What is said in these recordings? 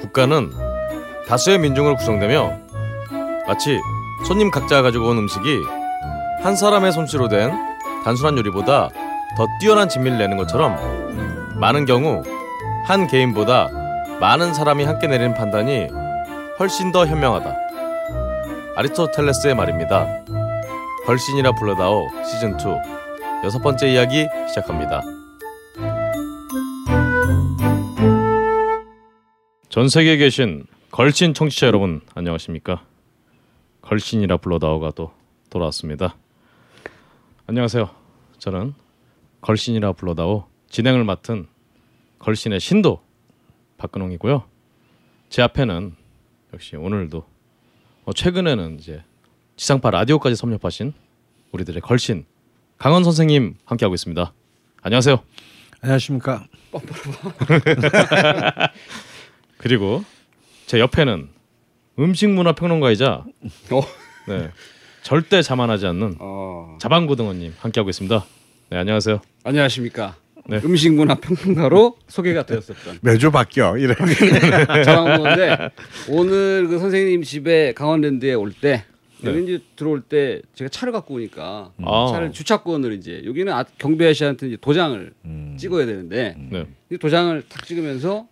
국가는 다수의 민중을 구성되며 마치 손님 각자가 가지고 온 음식이 한 사람의 솜씨로 된 단순한 요리보다 더 뛰어난 진미를 내는 것처럼 많은 경우 한 개인보다 많은 사람이 함께 내리는 판단이 훨씬 더 현명하다. 아리스토텔레스의 말입니다. 걸신이라 불러다오 시즌2 여섯 번째 이야기 시작합니다. 전 세계에 계신 걸신 청취자 여러분 안녕하십니까? 걸신이라 불러다오가 또 돌아왔습니다. 안녕하세요. 저는 걸신이라 불러다오 진행을 맡은 걸신의 신도 박근홍이고요. 제 앞에는 역시 오늘도 최근에는 이제 지상파 라디오까지 섭렵하신 우리들의 걸신 강원 선생님 함께하고 있습니다. 안녕하세요. 안녕하십니까? 그리고 제 옆에는 음식문화평론가이자 네, 절대 자만하지 않는 자방고등어님 함께하고 있습니다. 네, 안녕하세요. 안녕하십니까. 네. 음식문화평론가로 소개가 되었었던 매주 바뀌어 이런 자방고등어인데 오늘 그 선생님 집에 강원랜드에 올 때 여기 이제 들어올 때 제가 차를 갖고 오니까 차를 주차권을 이제 여기는 경비 아저씨한테 이제 도장을 찍어야 되는데 이 도장을 탁 찍으면서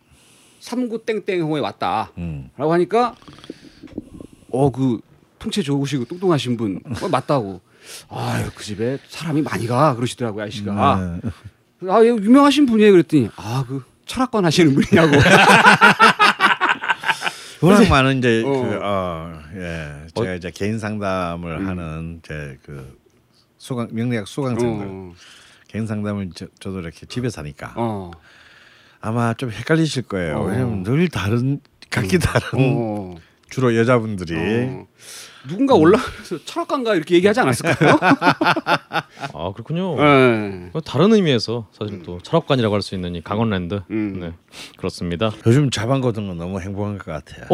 3구 땡땡호에 왔다라고 하니까 그 통체 좋으시고 뚱뚱하신 분 맞다고 아유 그 집에 사람이 많이 가 그러시더라고요 아저씨가 얘 유명하신 분이에요 그랬더니 그 철학관 하시는 분이냐고 워낙 많은 이제 제가 이제 개인 상담을 하는 제 그 수강 명리학 수강생들 개인 상담을 저도 이렇게 집에 사니까 아마 좀 헷갈리실 거예요. 왜냐면 늘 다른 각기 다른 주로 여자분들이 누군가 올라가서 철학관가 이렇게 얘기하지 않았을까요? 아 그렇군요. 다른 의미에서 사실 또 철학관이라고 할 수 있는 이 강원랜드 네, 그렇습니다. 요즘 자방고등어 너무 행복한 것 같아요.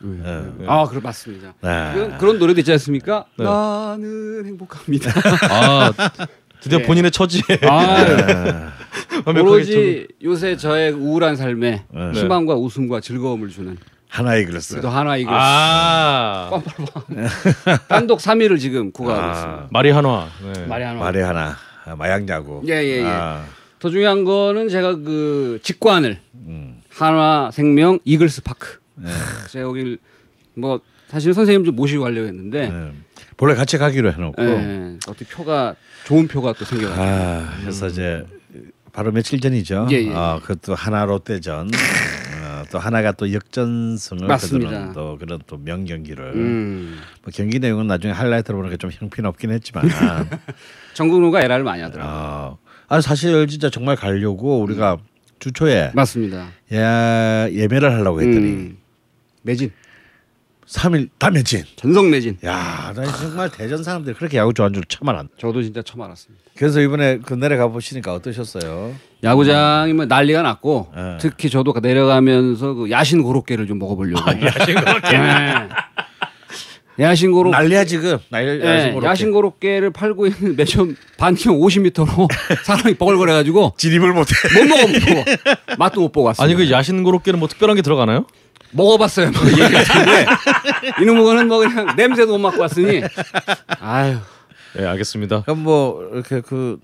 그래 맞습니다. 네. 그런 노래도 있지 않습니까? 네. 나는 행복합니다. 드디어 네. 본인의 처지에 오로지 요새 저의 우울한 삶에 희망과 웃음과 즐거움을 주는 한화 이글스. 그래도 한화 이글스. 단독 3위를 지금 구가하고 있습니다. 마리 한화. 마약야구. 예. 더 중요한 거는 제가 그 직관을 한화 생명 이글스 파크. 제가 여기 뭐 사실 선생님 좀 모시고 가려고 했는데 원래 같이 가기로 해놓고 어떻게 표가 좋은 표가 또 생겨가지고 그래서 이제 바로 며칠 전이죠. 그것도 하나 롯데전 또 하나가 또 역전승을 거두는 또 그런 또 명경기를 뭐 경기 내용은 나중에 하이라이트로 보는 게 좀 형편없긴 했지만 정근우가 에라를 많이 하더라고요. 사실 진짜 정말 가려고 우리가 주초에 맞습니다. 예매를 하려고 했더니 매진 3일 다 매진. 전성 매진. 야, 나 정말 대전 사람들이 그렇게 야구 좋아하는 줄 처음 알았네. 저도 진짜 처음 알았습니다. 그래서 이번에 그 내려가 보시니까 어떠셨어요? 야구장이 뭐 난리가 났고 특히 저도 내려가면서 그 야신 고로케를 좀 먹어보려고. 야신 고로케. 야신 고로케. 난리야 지금. 야신 고로케를 팔고 있는 매점 반경 50m로 사람이 버글거려가지고 진입을 못해. 못 먹어. 맛도 못 보고 왔어요. 아니 그 야신 고로케는 뭐 특별한 게 들어가나요? 먹어봤어요. 이놈은 뭐 그냥 냄새도 못 맡고 왔으니. 아유. 예, 알겠습니다. 그럼 뭐 이렇게 그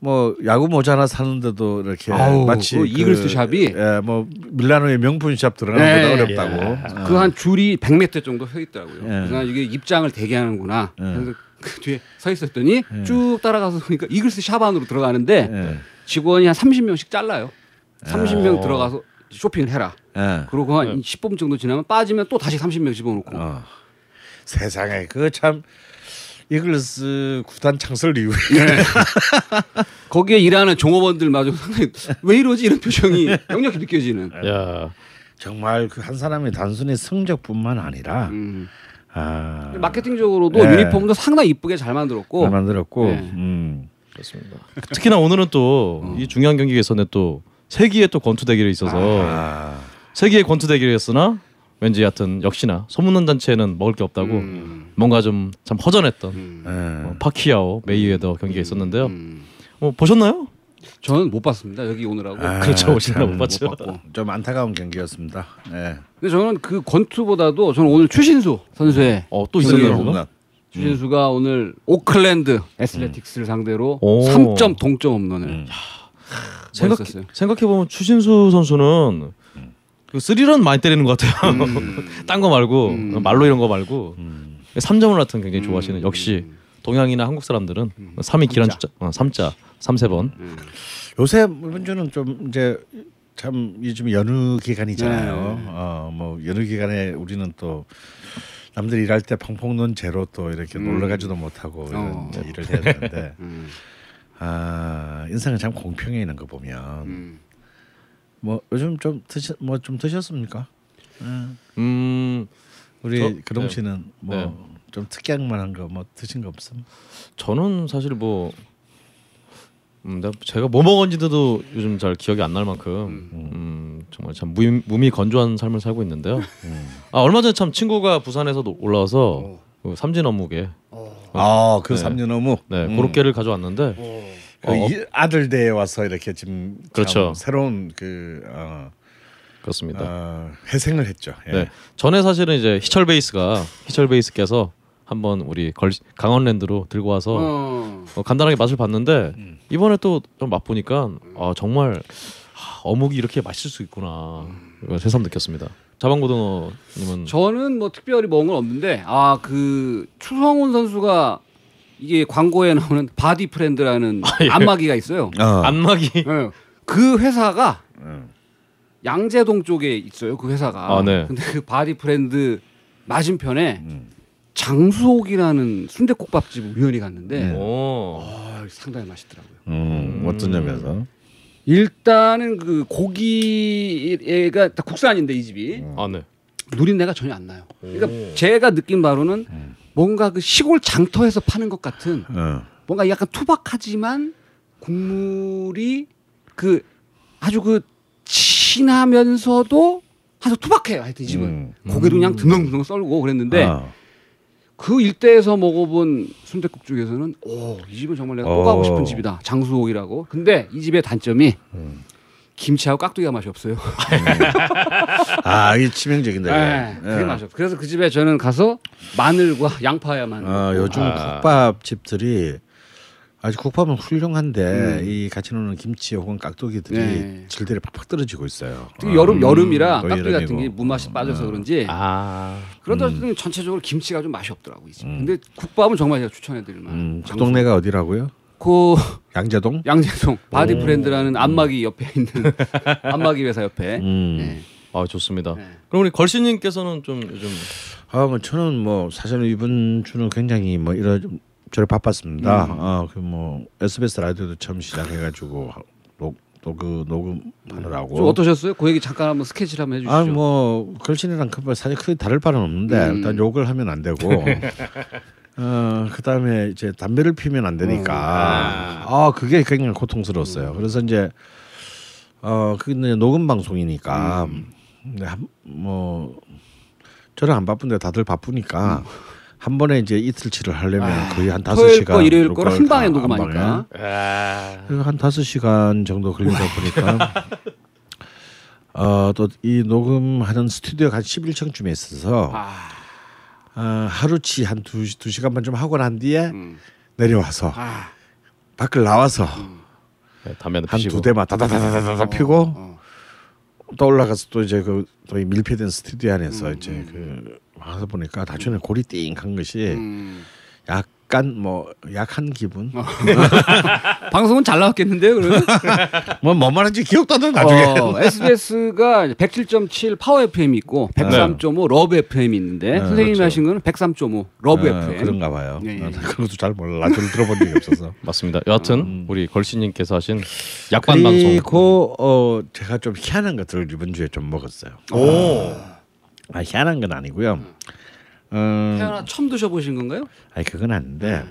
뭐 야구 모자 하나 사는데도 이렇게 마치 그 이글스 샵이 뭐 밀라노의 명품 샵 들어가는 것보다 어렵다고. 그 한 줄이 100m 정도 서 있더라고요. 그래서 이게 입장을 대기하는구나. 그래서 그 뒤에 서 있었더니 쭉 따라가서 보니까 이글스 샵 안으로 들어가는데 직원이 한 30명씩 잘라요. 30명 들어가서 쇼핑을 해라. 그러고 한 10분 정도 지나면 빠지면 또 다시 30명 집어넣고. 세상에 그 참 이글스 구단 창설 이후에 거기에 일하는 종업원들마저 상당히 왜 이러지 이런 표정이 역력히 느껴지는. 야 정말 그 한 사람이 단순히 성적뿐만 아니라 아, 마케팅적으로도 네. 유니폼도 상당히 이쁘게 잘 만들었고 네. 그렇습니다. 특히나 오늘은 또 이 중요한 경기가 있었는데 또 세기의 또 권투 대결이 있어서 세기의 권투 대결이 었으나 왠지 하여튼 역시나 소문난 단체에는 먹을 게 없다고 뭔가 좀 참 허전했던 파키아오 메이웨더 경기가 있었는데요. 보셨나요? 저는 못 봤습니다. 여기 오느라고. 그렇죠. 오시느라 못 봤죠. 좀 안타까운 경기였습니다. 네. 근데 저는 그 권투보다도 저는 오늘 추신수 선수의 또 있었네요. 추신수가 오늘 오클랜드 애슬레틱스를 상대로 3점 동점 홈런을 생각해보면 추신수 선수는 그 3런 많이 때리는 것 같아요. 딴 거 말고 말로 이런 거 말고 3점을 같은 굉장히 좋아하시는 역시 동양이나 한국 사람들은 3이 길한 숫자 3자 3세번 요새 문제는 좀 이제 참 요즘 연휴 기간이잖아요. 뭐 연휴 기간에 우리는 또 남들 일할 때 펑펑 논 재로 또 이렇게 놀러 가지도 못하고 이런 일을 해야 되는데 아, 인생은 참 공평해 있는 거 보면 뭐 요즘 좀 드셨습니까? 우리 그동 씨는 뭐 좀 특이한 만한 거 뭐 드신 거 없음? 저는 사실 뭐 제가 뭐 먹었는지도 요즘 잘 기억이 안 날 만큼 정말 참 몸이 건조한 삶을 살고 있는데요. 아 얼마 전에 참 친구가 부산에서 올라와서 그 삼진 어묵에 아 그 삼진 어묵 고로케를 가져왔는데 그 아들 대에 와서 이렇게 지금 그렇죠. 새로운 그 그렇습니다. 회생을 했죠. 예. 네. 전에 사실은 이제 희철 베이스께서 한번 우리 강원랜드로 들고 와서 간단하게 맛을 봤는데 이번에 또 좀 맛보니까 아, 정말 어묵이 이렇게 맛있을 수 있구나 새삼 느꼈습니다. 자방고등어님은 저는 뭐 특별히 먹은 건 없는데 아 그 추성훈 선수가 이게 광고에 나오는 바디프렌드라는 안마기가 있어요. 안마기. 네. 그 회사가 양재동 쪽에 있어요. 그 회사가. 근데 그 바디프렌드 맞은편에 장수옥이라는 순댓국밥집 우연히 갔는데 상당히 맛있더라고요. 어떤 점에서? 일단은 그 고기가 다 국산인데 이 집이 누린내가 전혀 안 나요. 그러니까 제가 느낀 바로는 뭔가 그 시골 장터에서 파는 것 같은 뭔가 약간 투박하지만 국물이 그 아주 그 진하면서도 아주 투박해요. 하여튼 이 집은 고기도 그냥 드렁드렁 썰고 그랬는데 그 일대에서 먹어본 순댓국 중에서는 오, 이 집은 정말 내가 또 가고 싶은 집이다. 장수옥이라고. 근데 이 집의 단점이 김치하고 깍두기가 맛이 없어요. 아, 이게 치명적인데. 네, 그게 맛이 없어. 그래서 그 집에 저는 가서 마늘과 양파야만. 요즘 국밥 집들이 아주 국밥은 훌륭한데 이 같이 넣는 김치 혹은 깍두기들이 질들이 팍팍 떨어지고 있어요. 특히 여름이라 깍두기 같은 게 무맛이 빠져서 그런지. 그런데 전체적으로 김치가 좀 맛이 없더라고요. 근데 국밥은 정말 제가 추천해드릴 만한. 그 동네가 어디라고요? 그 양재동 바디프렌드라는 안마기 옆에 있는 안마기 회사 옆에. 네. 아 좋습니다. 네. 그럼 우리 걸신님께서는 좀 요즘 뭐 저는 뭐 사실 이번 주는 굉장히 뭐 이런 저를 바빴습니다. 그 뭐 SBS 라디오도 처음 시작해가지고 또 그 녹음하느라고. 좀 어떠셨어요? 그 얘기 잠깐 한번 스케치를 한번 해주시죠. 뭐 걸신이랑 그 사실 크게 다를 바는 없는데 일단 욕을 하면 안 되고. 그다음에 이제 담배를 피면 안 되니까 그게 굉장히 고통스러웠어요. 그래서 이제 그게 녹음 방송이니까 뭐 저는 안 바쁜데 다들 바쁘니까 한 번에 이제 이틀치를 하려면 거의 한 5시간 토요일 일요일 걸 한 방에 녹음하니까 한 5시간 정도 걸리다 보니까 또 이 녹음하는 스튜디오가 한 11층쯤에 있어서 하루치 한 2시간 반 좀 하고 난 뒤에 내려와서 밖을 나와서 한 두 대만 다다다다다 피고 또 올라가서 또 이제 그 또 밀폐된 스튜디오 안에서 이제 그 와서 보니까 다초에 골이 띵한 것이 약 약간 뭐 약한 기분. 방송은 잘 나왔겠는데요, 그러면? 뭔 말인지 기억도 안 나, 나중에. SBS가 107.7 파워 FM 있고 103.5 러브 FM 있는데 선생님이 그렇죠. 하신 거는 103.5 러브 FM. 그런가 봐요. 예, 예. 그것도 잘 몰라. 저를 들어본 적이 없어서. 맞습니다. 여하튼 우리 걸신님께서 하신 약반 방송. 그리고 제가 좀 희한한 것들을 이번 주에 좀 먹었어요. 오. 아, 희한한 건 아니고요. 태어나 처음 드셔보신 건가요? 아니 그건 아닌데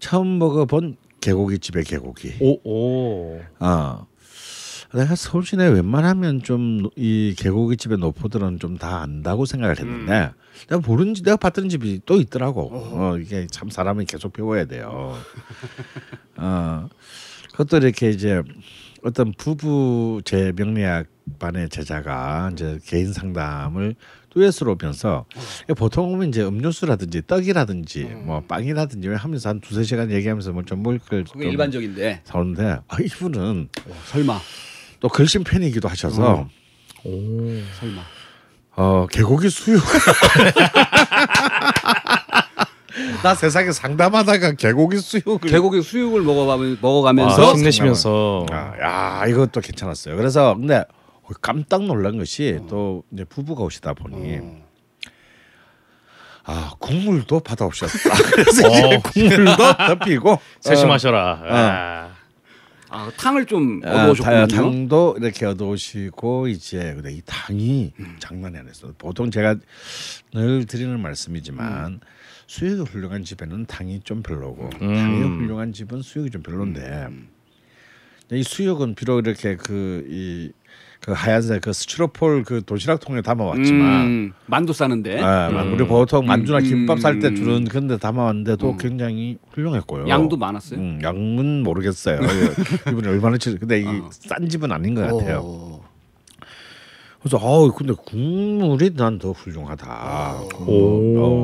처음 먹어본 개고기집의 개고기. 오오. 내가 서울시내 웬만하면 좀 이 개고기집의 노포들은 좀 다 안다고 생각을 했는데 내가 모르는지 내가 봤던 집이 또 있더라고. 이게 참 사람이 계속 배워야 돼요. 그것도 이렇게 이제 어떤 부부 제 명리학반의 제자가 이제 개인 상담을 듀엣으로 오면서 보통은 이제 음료수라든지 떡이라든지 뭐 빵이라든지 하면서 한 두세 시간 얘기하면서 뭐 좀 먹을 걸 그게 일반적인데 사오는데 이분은 설마 또 걸신 팬이기도 하셔서 설마 개고기 수육. 나 세상에 상담하다가 개고기 수육을 먹어가면서 힘내시면서 야 이것도 괜찮았어요. 그래서 근데 깜짝 놀란 것이 또 이제 부부가 오시다 보니 국물도 받아오셨다. 그래서 이제 국물도 덮이고 세심하셔라. 탕을 좀 얻어오셨군요. 탕도 이렇게 얻어오시고 이제 근데 이 탕이 장난이 아니었어요. 보통 제가 늘 드리는 말씀이지만 수육이 훌륭한 집에는 탕이 좀 별로고 탕이 훌륭한 집은 수육이 좀 별론데 이 수육은 비록 이렇게 그 하얀색 그 스티로폴 그 도시락 통에 담아왔지만 만두 싸는데 우리 보통 만두나 김밥 살 때 주는 근데 담아왔는데도 굉장히 훌륭했고요. 양도 많았어요? 양은 모르겠어요. 이분이 얼마나 근데 싼 집은 아닌 것 같아요. 그래서 근데 국물이 난 더 훌륭하다.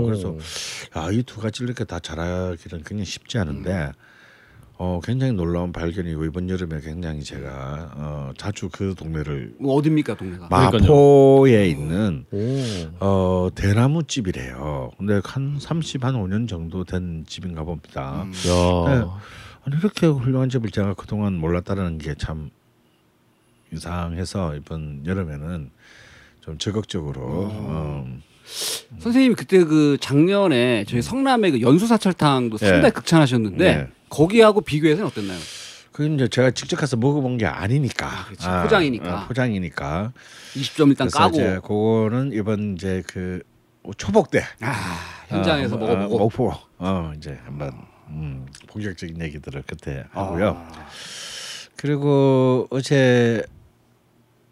그래서 이 두 가지를 이렇게 다 잘하기는 그냥 쉽지 않은데 굉장히 놀라운 발견이고 이번 여름에 굉장히 제가 자주 그 동네를 어디입니까 동네가? 마포에 있는 대나무집이래요. 근데 한 35년 정도 된 집인가 봅니다. 근데 이렇게 훌륭한 집을 제가 그동안 몰랐다는 게 참 이상해서 이번 여름에는 좀 적극적으로 선생님이 그때 그 작년에 저희 성남의 그 연수사철탕도 상당히 극찬하셨는데 거기하고 비교해서는 어땠나요? 그건 이제 제가 직접 가서 먹어본 게 아니니까 포장이니까 20점 일단 까고 이제 그거는 이번 이제 그 초복 때 현장에서 먹어보고 먹고 이제 한번 본격적인 얘기들을 그때 하고요. 그리고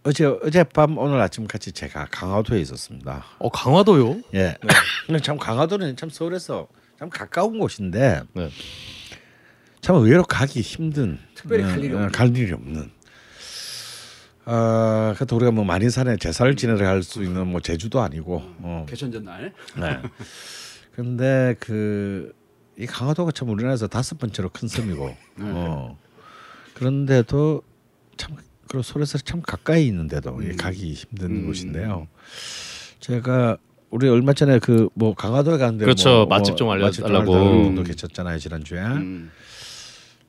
어젯밤 오늘 아침 같이 제가 강화도에 있었습니다. 강화도요? 예. 네. 참 강화도는 참 서울에서 참 가까운 곳인데. 네. 참 의외로 가기 힘든 특별히 갈 일이 없는 그래도 우리가 뭐 만인산에 제사를 지내러 갈 수 있는 뭐 제주도 아니고 개천전날 네. 근데 그 이 강화도가 참 우리나라에서 5번째로 큰 섬이고 그런데도 참 그리고 서울에서 참 가까이 있는데도 가기 힘든 곳인데요. 제가 우리 얼마 전에 그 뭐 강화도에 갔는데 그렇죠 맛집 좀 알려달라고 분도 계셨잖아요 지난주에.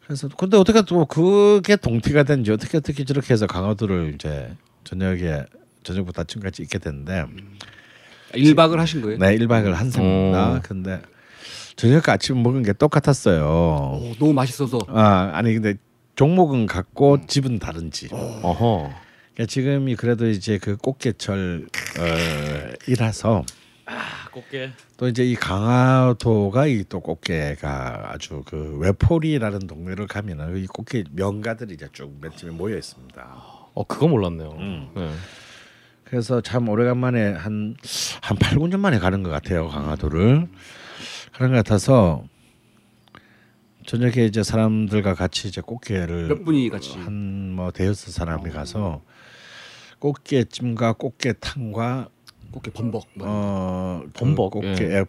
그래서 근데 어떻게 또 그게 동티가 된지 어떻게 저렇게 해서 강화도를 이제 저녁부터 아침까지 있게 됐는데 1박을 하신 거예요? 네 1박을 한 셈입니다. 근데 저녁과 아침 먹은 게 똑같았어요. 너무 맛있어서 아니 근데 종목은 같고 집은 다른지. 그러니까 지금이 그래도 이제 그 꽃게철 이라서 꽃게. 또 이제 이 강화도가 이 또 꽃게가 아주 그 외포리라는 동네를 가면은 이 꽃게 명가들이 이제 쭉 몇 팀에 모여 있습니다. 그거 몰랐네요. 네. 그래서 참 오래간만에 한 8, 9년 만에 가는 것 같아요 강화도를. 그런 것 같아서 저녁에 이제 사람들과 같이 이제 꽃게를 몇 분이 같이 한 뭐 대여섯 사람이 가서 꽃게찜과 꽃게탕과 꽃게 범벅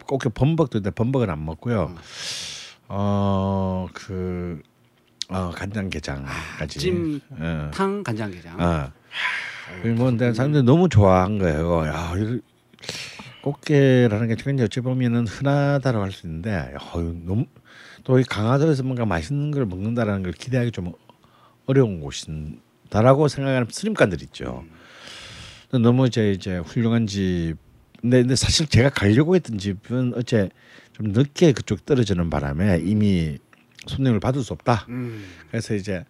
꽃게 범벅도 있는데 범벅은 안 먹고요. 간장게장까지 찜탕 간장게장. 그런데 사람들이 너무 좋아한 거예요. 야 꽃게라는 게 굉장히 어찌 보면은 흔하다라고 할 수 있는데, 너무 또 이 강화도에서 뭔가 맛있는 걸 먹는다라는 걸 기대하기 좀 어려운 곳이다라고 생각하는 스님간들이 있죠. 너무 이제 훌륭한 집. 근데 사실 제가 가려고 했던 집은 어째 좀 늦게 그쪽 떨어지는 바람에 이미 손님을 받을 수 없다. 그래서 이제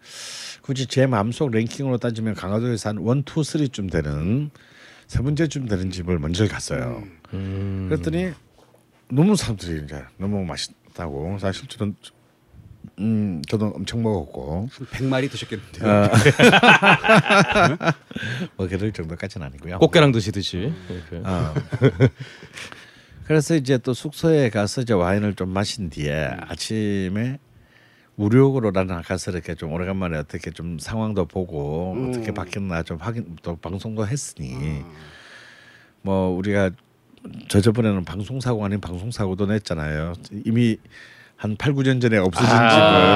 굳이 제 마음속 랭킹으로 따지면 강화도에서 한 1, 2, 3쯤 되는 세 번째쯤 되는 집을 먼저 갔어요. 그랬더니 너무 사람들이 이제 너무 맛있다고. 사실 저는 저도 엄청 먹었고 100마리 드셨겠는데요. 뭐 그럴 정도까지는 아니고요. 꽃게랑 드시듯이. 그래서 이제 또 숙소에 가서 이제 와인을 좀 마신 뒤에 아침에 우려고로 나는 가서 이렇게 좀 오래간만에 어떻게 좀 상황도 보고 어떻게 바뀌었나 좀 확인 또 방송도 했으니 뭐 우리가 저번에는 방송사고 아닌 방송사고도 냈잖아요. 이미 한 8, 9년 전에 없어진 집을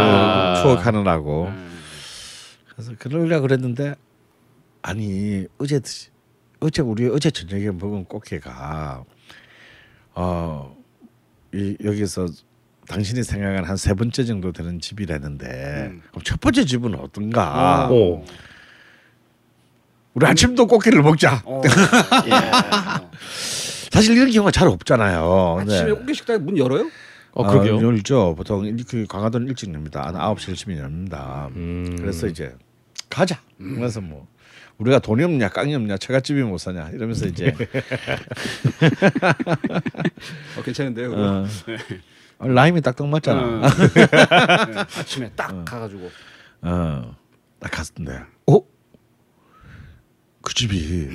추억하느라고. 그래서 그러려고 그랬는데 아니 어제 저녁에 먹은 꽃게가 여기서 당신이 생각한 한 세 번째 정도 되는 집이라는데 그럼 첫 번째 집은 어떤가? 우리 아침도 꽃게를 먹자. 사실 이런 경우가 잘 없잖아요. 아침에 네. 꽃게 식당에 문 열어요? 그러게요. 열죠. 보통 그 강화도는 일찍 엽니다. 한 9시, 10시 엽니다. 그래서 이제 가자. 그래서 뭐 우리가 돈이 없냐, 깡이 없냐, 처갓집이 못 사냐 이러면서 이제 괜찮은데요. 라임이 딱 맞잖아. 네. 아침에 딱 가가지고 딱 갔는데 그 집이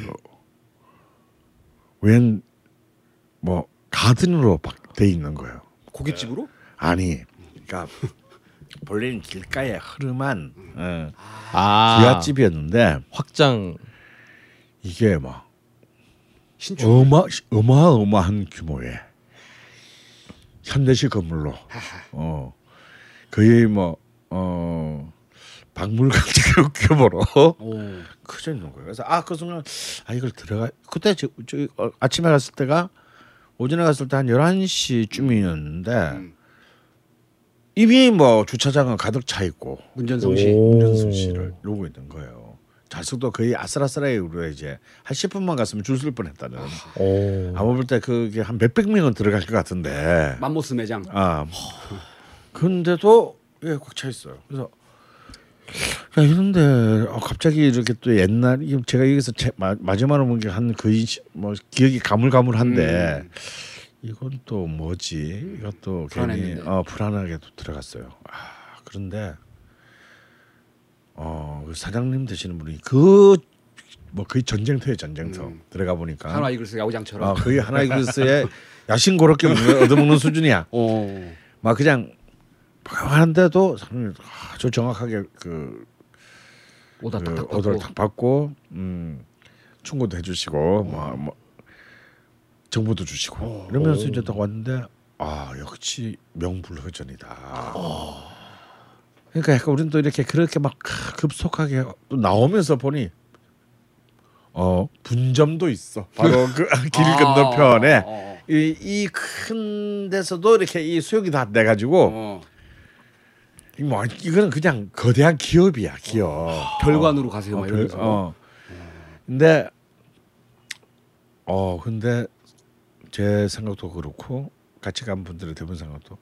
웬 뭐 가든으로 돼 있는 거예요. 고깃집으로? 아니, 그러니까 본래는 길가에 흐름한 기아집이었는데 확장 이게 막 신축 어마어마한 규모의 현대식 건물로 거의 뭐 박물관 규모로 커져 있는 거예요. 그래서 그 순간 이걸 들어가 그때 아침에 갔을 때가 오전에 갔을 때 한 11시쯤이었는데 이미 뭐 주차장은 가득 차 있고 문전성시를 이루고 있는 거예요. 좌석도 거의 아슬아슬하게 우리가 이제 한 10분만 갔으면 줄 쓸 뻔했다는. 아마 볼 때 그게 한 몇백 명은 들어갈 것 같은데. 맘모스 매장. 근데도 꽉 차 있어요. 그래서 이런데 갑자기 이렇게 또 옛날 제가 여기서 마지막으로 본 게 한 거의 뭐 기억이 가물가물한데 이건 또 뭐지? 이것도 괜히 불안하게 또 들어갔어요. 그런데 사장님 되시는 분이 뭐 거의 전쟁터에 들어가 보니까 한화 이글스 야구장처럼 거의 한화 이글스의 야신 고렇게 얻어먹는 수준이야. 막 그냥 하는데도 아주 정확하게 그 오더를 딱 받고 충고도 해주시고 뭐 정보도 주시고 이러면서 이제 딱 왔는데 역시 명불허전이다. 그러니까 약간 우리는 또 이렇게 그렇게 막 급속하게 또 나오면서 보니 분점도 있어. 바로 그 길 건너편에 이 큰 데서도 이렇게 이 수역이 다 돼 가지고 이거는 그냥 거대한 기업이야, 기업. 별관으로 가세요, 막 이러면서. 근데 제 생각도 그렇고 같이 간 분들의 대부분 생각도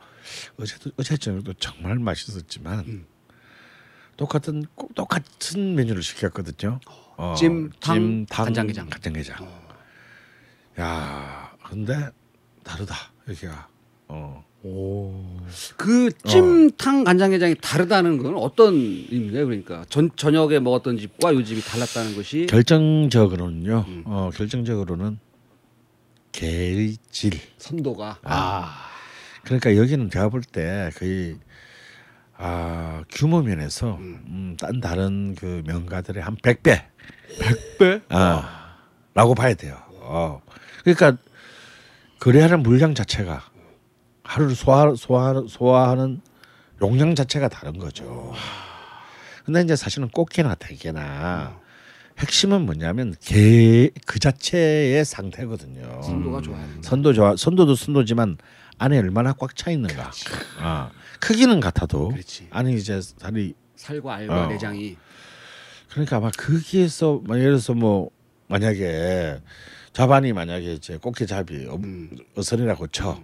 어제 저녁도 정말 맛있었지만 똑같은 메뉴를 시켰거든요. 찜, 탕, 간장게장. 야, 근데 다르다 여기가. 그 찜탕 간장게장이 다르다는 건 어떤 의미인가요? 그러니까 저녁에 먹었던 집과 요 집이 달랐다는 것이 결정적으로는요. 결정적으로는 게의 질 선도가. 그러니까 여기는 제가 볼 때 거의 규모 면에서 다른 그 명가들의 한 100배, 100배? 라고 봐야 돼요. 그러니까 거래하는 물량 자체가 하루를 소화하는 용량 자체가 다른 거죠. 근데 이제 사실은 꽃게나 대게나 핵심은 뭐냐면 개 그 자체의 상태거든요. 선도가 좋아요. 선도 좋아. 선도도 선도지만 안에 얼마나 꽉 차 있는가. 아, 크기는 같아도 그렇지. 안에 이제 다리 살과 알과 내장이. 그러니까 아마 거기에서 예를 들어서 뭐 만약에 자반이 만약에 이제 꽃게잡이 어선이라고 쳐.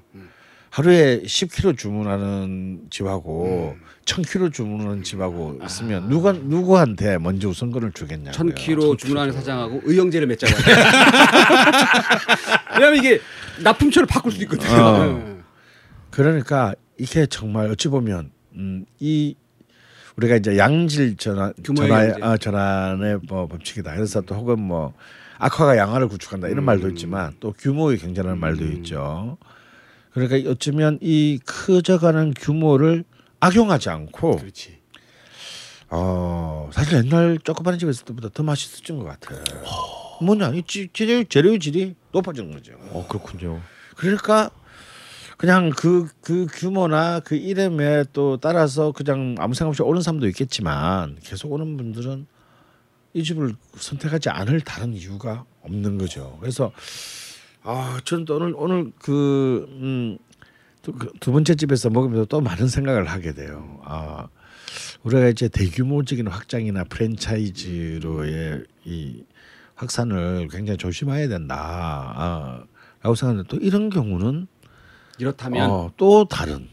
하루에 10kg 주문하는 집하고 1000kg 주문하는 집하고 있으면 누구한테 먼저 우선권을 주겠냐? 1000kg 주문하는 사장하고 의형제를 맺자고. 왜냐면 이게 납품처를 바꿀 수도 있거든요. 그러니까 이게 정말 어찌 보면 이 우리가 이제 양질 전환의 뭐 법칙이다. 그래서 또 혹은 뭐 악화가 양화를 구축한다 이런 말도 있지만 또 규모의 경제라는 말도 있죠. 그러니까 어쩌면 이 커져가는 규모를 악용하지 않고, 그렇지. 사실 옛날 조그마한 집에 있을 때보다 더 맛있었던 것 같아요. 뭐냐, 이 재료의 질이 높아지는 거죠. 그렇군요. 그러니까 그냥 그 규모나 그 이름에 또 따라서 그냥 아무 생각 없이 오는 사람도 있겠지만 계속 오는 분들은 이 집을 선택하지 않을 다른 이유가 없는 거죠. 그래서. 저는 또 오늘 두 번째 집에서 먹으면서 또 많은 생각을 하게 돼요. 우리가 이제 대규모적인 확장이나 프랜차이즈로의 이 확산을 굉장히 조심해야 된다. 라고 생각하는데 또 이런 경우는 이렇다면 또 다른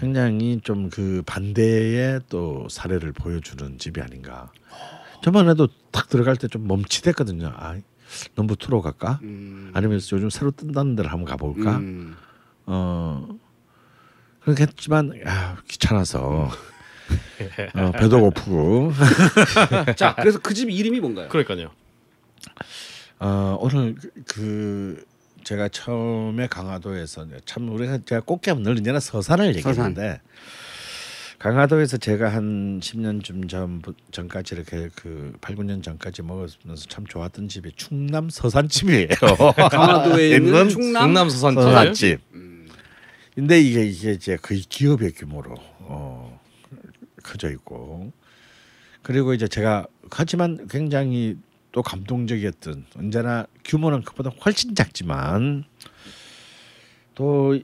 굉장히 좀 그 반대의 또 사례를 보여주는 집이 아닌가. 저만 해도 딱 들어갈 때 좀 멈칫했거든요. 넘버 2로 갈까? 아니면 요즘 새로 뜬다는 데를 한번 가볼까? 그렇게 했지만 귀찮아서 배도 고프고. 자, 그래서 그 집 이름이 뭔가요? 그러니까요. 오늘 제가 처음에 강화도에서 참 제가 꽃게 하면 늘 언제나 서산을 얘기했는데 강화도에서 제가 한 10년쯤 전까지 이렇게 8~9년 전까지 먹으면서 참 좋았던 집이 충남 서산 집이에요. 강화도에 있는 충남 서산 집. 근데 이게 이제 거의 기업의 규모로 커져 있고, 그리고 이제 제가 하지만 굉장히 또 감동적이었던 언제나 규모는 그보다 훨씬 작지만 또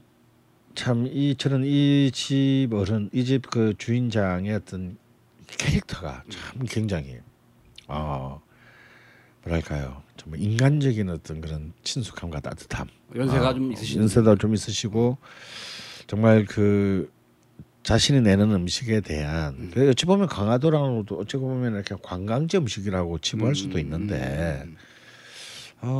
참 저는 이 집 그 주인장의 어떤 캐릭터가 참 굉장히 뭐랄까요, 정말 인간적인 어떤 그런 친숙함과 따뜻함, 연세가 좀 있으시고 정말 그 자신이 내는 음식에 대한 어찌 보면 강화도랑도 어찌 보면 이렇게 관광지 음식이라고 치부할 수도 있는데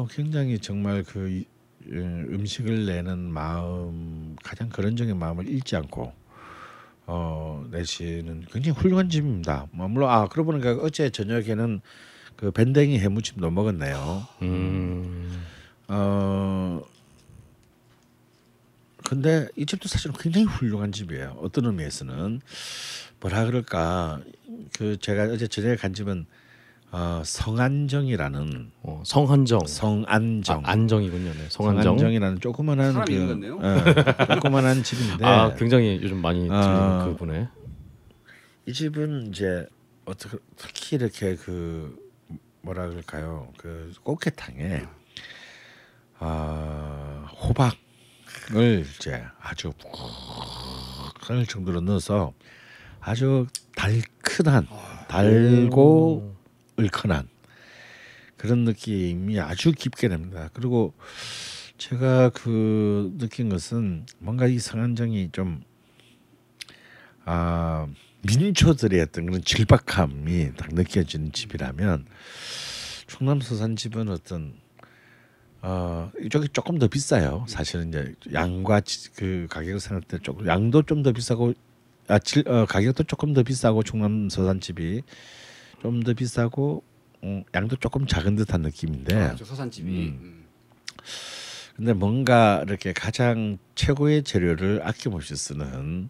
굉장히 정말 그 음식을 내는 마음, 가장 근원적인 마음을 잃지 않고 내시는 굉장히 훌륭한 집입니다. 물론 그러고 보니까 어제 저녁에는 그 밴댕이 해무침도 먹었네요. 근데 이 집도 사실은 굉장히 훌륭한 집이에요. 어떤 의미에서는 뭐라 그럴까, 그 제가 어제 저녁에 간 집은 성안정이라는 안정이군요. 네. 성안정이라는 조그만한 사람이 읽었네요. 조그만한 집인데 굉장히 요즘 많이 들리는 그분의 이 집은 이제 어떻게 특히 이렇게 그 뭐라 그럴까요, 그 꽃게탕에 호박을 이제 아주 푹 정도로 넣어서 아주 달고 얼큰한 그런 느낌이 아주 깊게 납니다. 그리고 제가 그 느낀 것은 뭔가 이 성안정이 좀 민초들의 어떤 그런 질박함이 딱 느껴지는 집이라면 충남 서산 집은 어떤 이쪽이 조금 더 비싸요. 사실은 이제 양과 그 가격을 생각할 때 조금 양도 좀 더 비싸고 가격도 조금 더 비싸고 충남 서산 집이 좀 더 비싸고 양도 조금 작은 듯한 느낌인데 서산집이 근데 뭔가 이렇게 가장 최고의 재료를 아낌없이 쓰는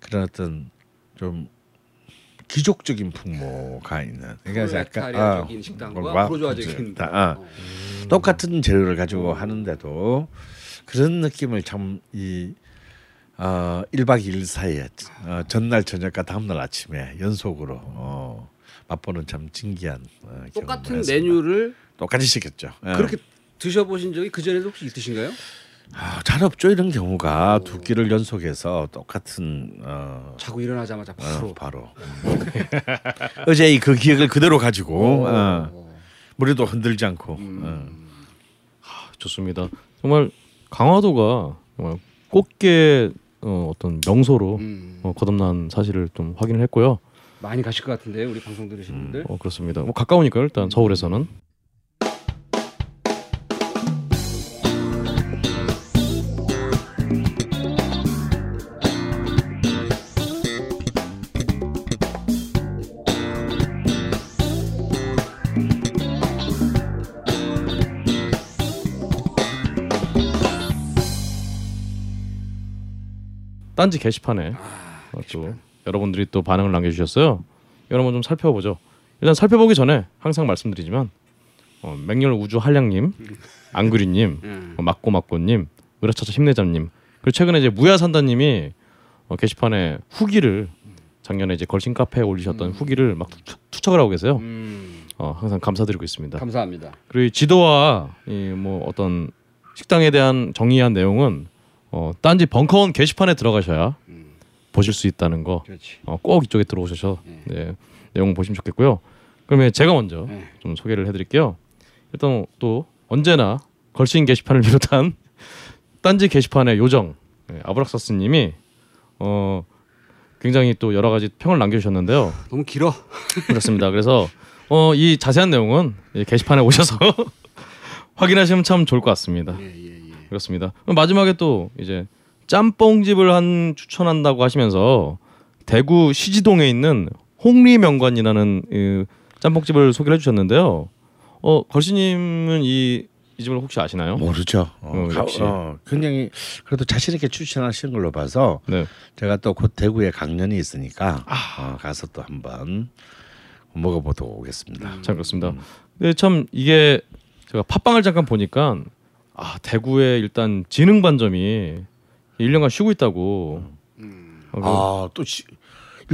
그런 어떤 좀 귀족적인 풍모가 있는, 그러니까 약간 식당과 프로조아적인 똑같은 재료를 가지고 하는데도 그런 느낌을 참 이 1박 2일 사이에 전날 저녁과 다음날 아침에 연속으로 맛보는 참 신기한 똑같은 메뉴를 똑같이 시켰죠. 그렇게 드셔보신 적이 그 전에도 혹시 있으신가요? 아, 잘 없죠. 이런 경우가 두 끼를 연속해서 똑같은 자고 일어나자마자 바로 어제의 그 기억을 그대로 가지고 머리도 흔들지 않고 좋습니다. 정말 강화도가 정말 꽃게 어떤 명소로 거듭난 사실을 좀 확인을 했고요. 많이 가실 것 같은데요, 우리 방송 들으시는 분들. 그렇습니다. 뭐 가까우니까 일단 서울에서는. 딴지 게시판에 게시판. 여러분들이 또 반응을 남겨주셨어요. 여러분 좀 살펴보죠. 일단 살펴보기 전에 항상 말씀드리지만 맹렬우주 한량님, 안그리님, 막고막고님, 으라차차 힘내자님, 그리고 최근에 이제 무야산다님이 게시판에 후기를 작년에 이제 걸신 카페에 올리셨던 후기를 막 투척을 하고 계세요. 항상 감사드리고 있습니다. 감사합니다. 그리고 지도와 이 뭐 어떤 식당에 대한 정의한 내용은 딴지 벙커원 게시판에 들어가셔야 보실 수 있다는 거 꼭 이쪽에 들어오셔서 네, 내용 보시면 좋겠고요. 그러면 제가 먼저 좀 소개를 해드릴게요. 일단 또 언제나 걸신 게시판을 비롯한 딴지 게시판의 요정 아브락사스님이 굉장히 또 여러 가지 평을 남겨주셨는데요. 너무 길어. 그렇습니다. 그래서 이 자세한 내용은 게시판에 오셔서 확인하시면 참 좋을 것 같습니다. 그렇습니다. 마지막에 또 이제 짬뽕집을 한 추천한다고 하시면서 대구 시지동에 있는 홍리명관이라는 그 짬뽕집을 소개를 해주셨는데요. 걸신님은 이 집을 혹시 아시나요? 모르죠. 역시. 굉장히 그래도 자신 있게 추천하시는 걸로 봐서 네. 제가 또 곧 대구에 강연이 있으니까 가서 또 한번 먹어보도록 오겠습니다. 참 그렇습니다. 근데 참 이게 제가 팟빵을 잠깐 보니까 대구에 일단 진흥반점이 1년간 쉬고 있다고. 또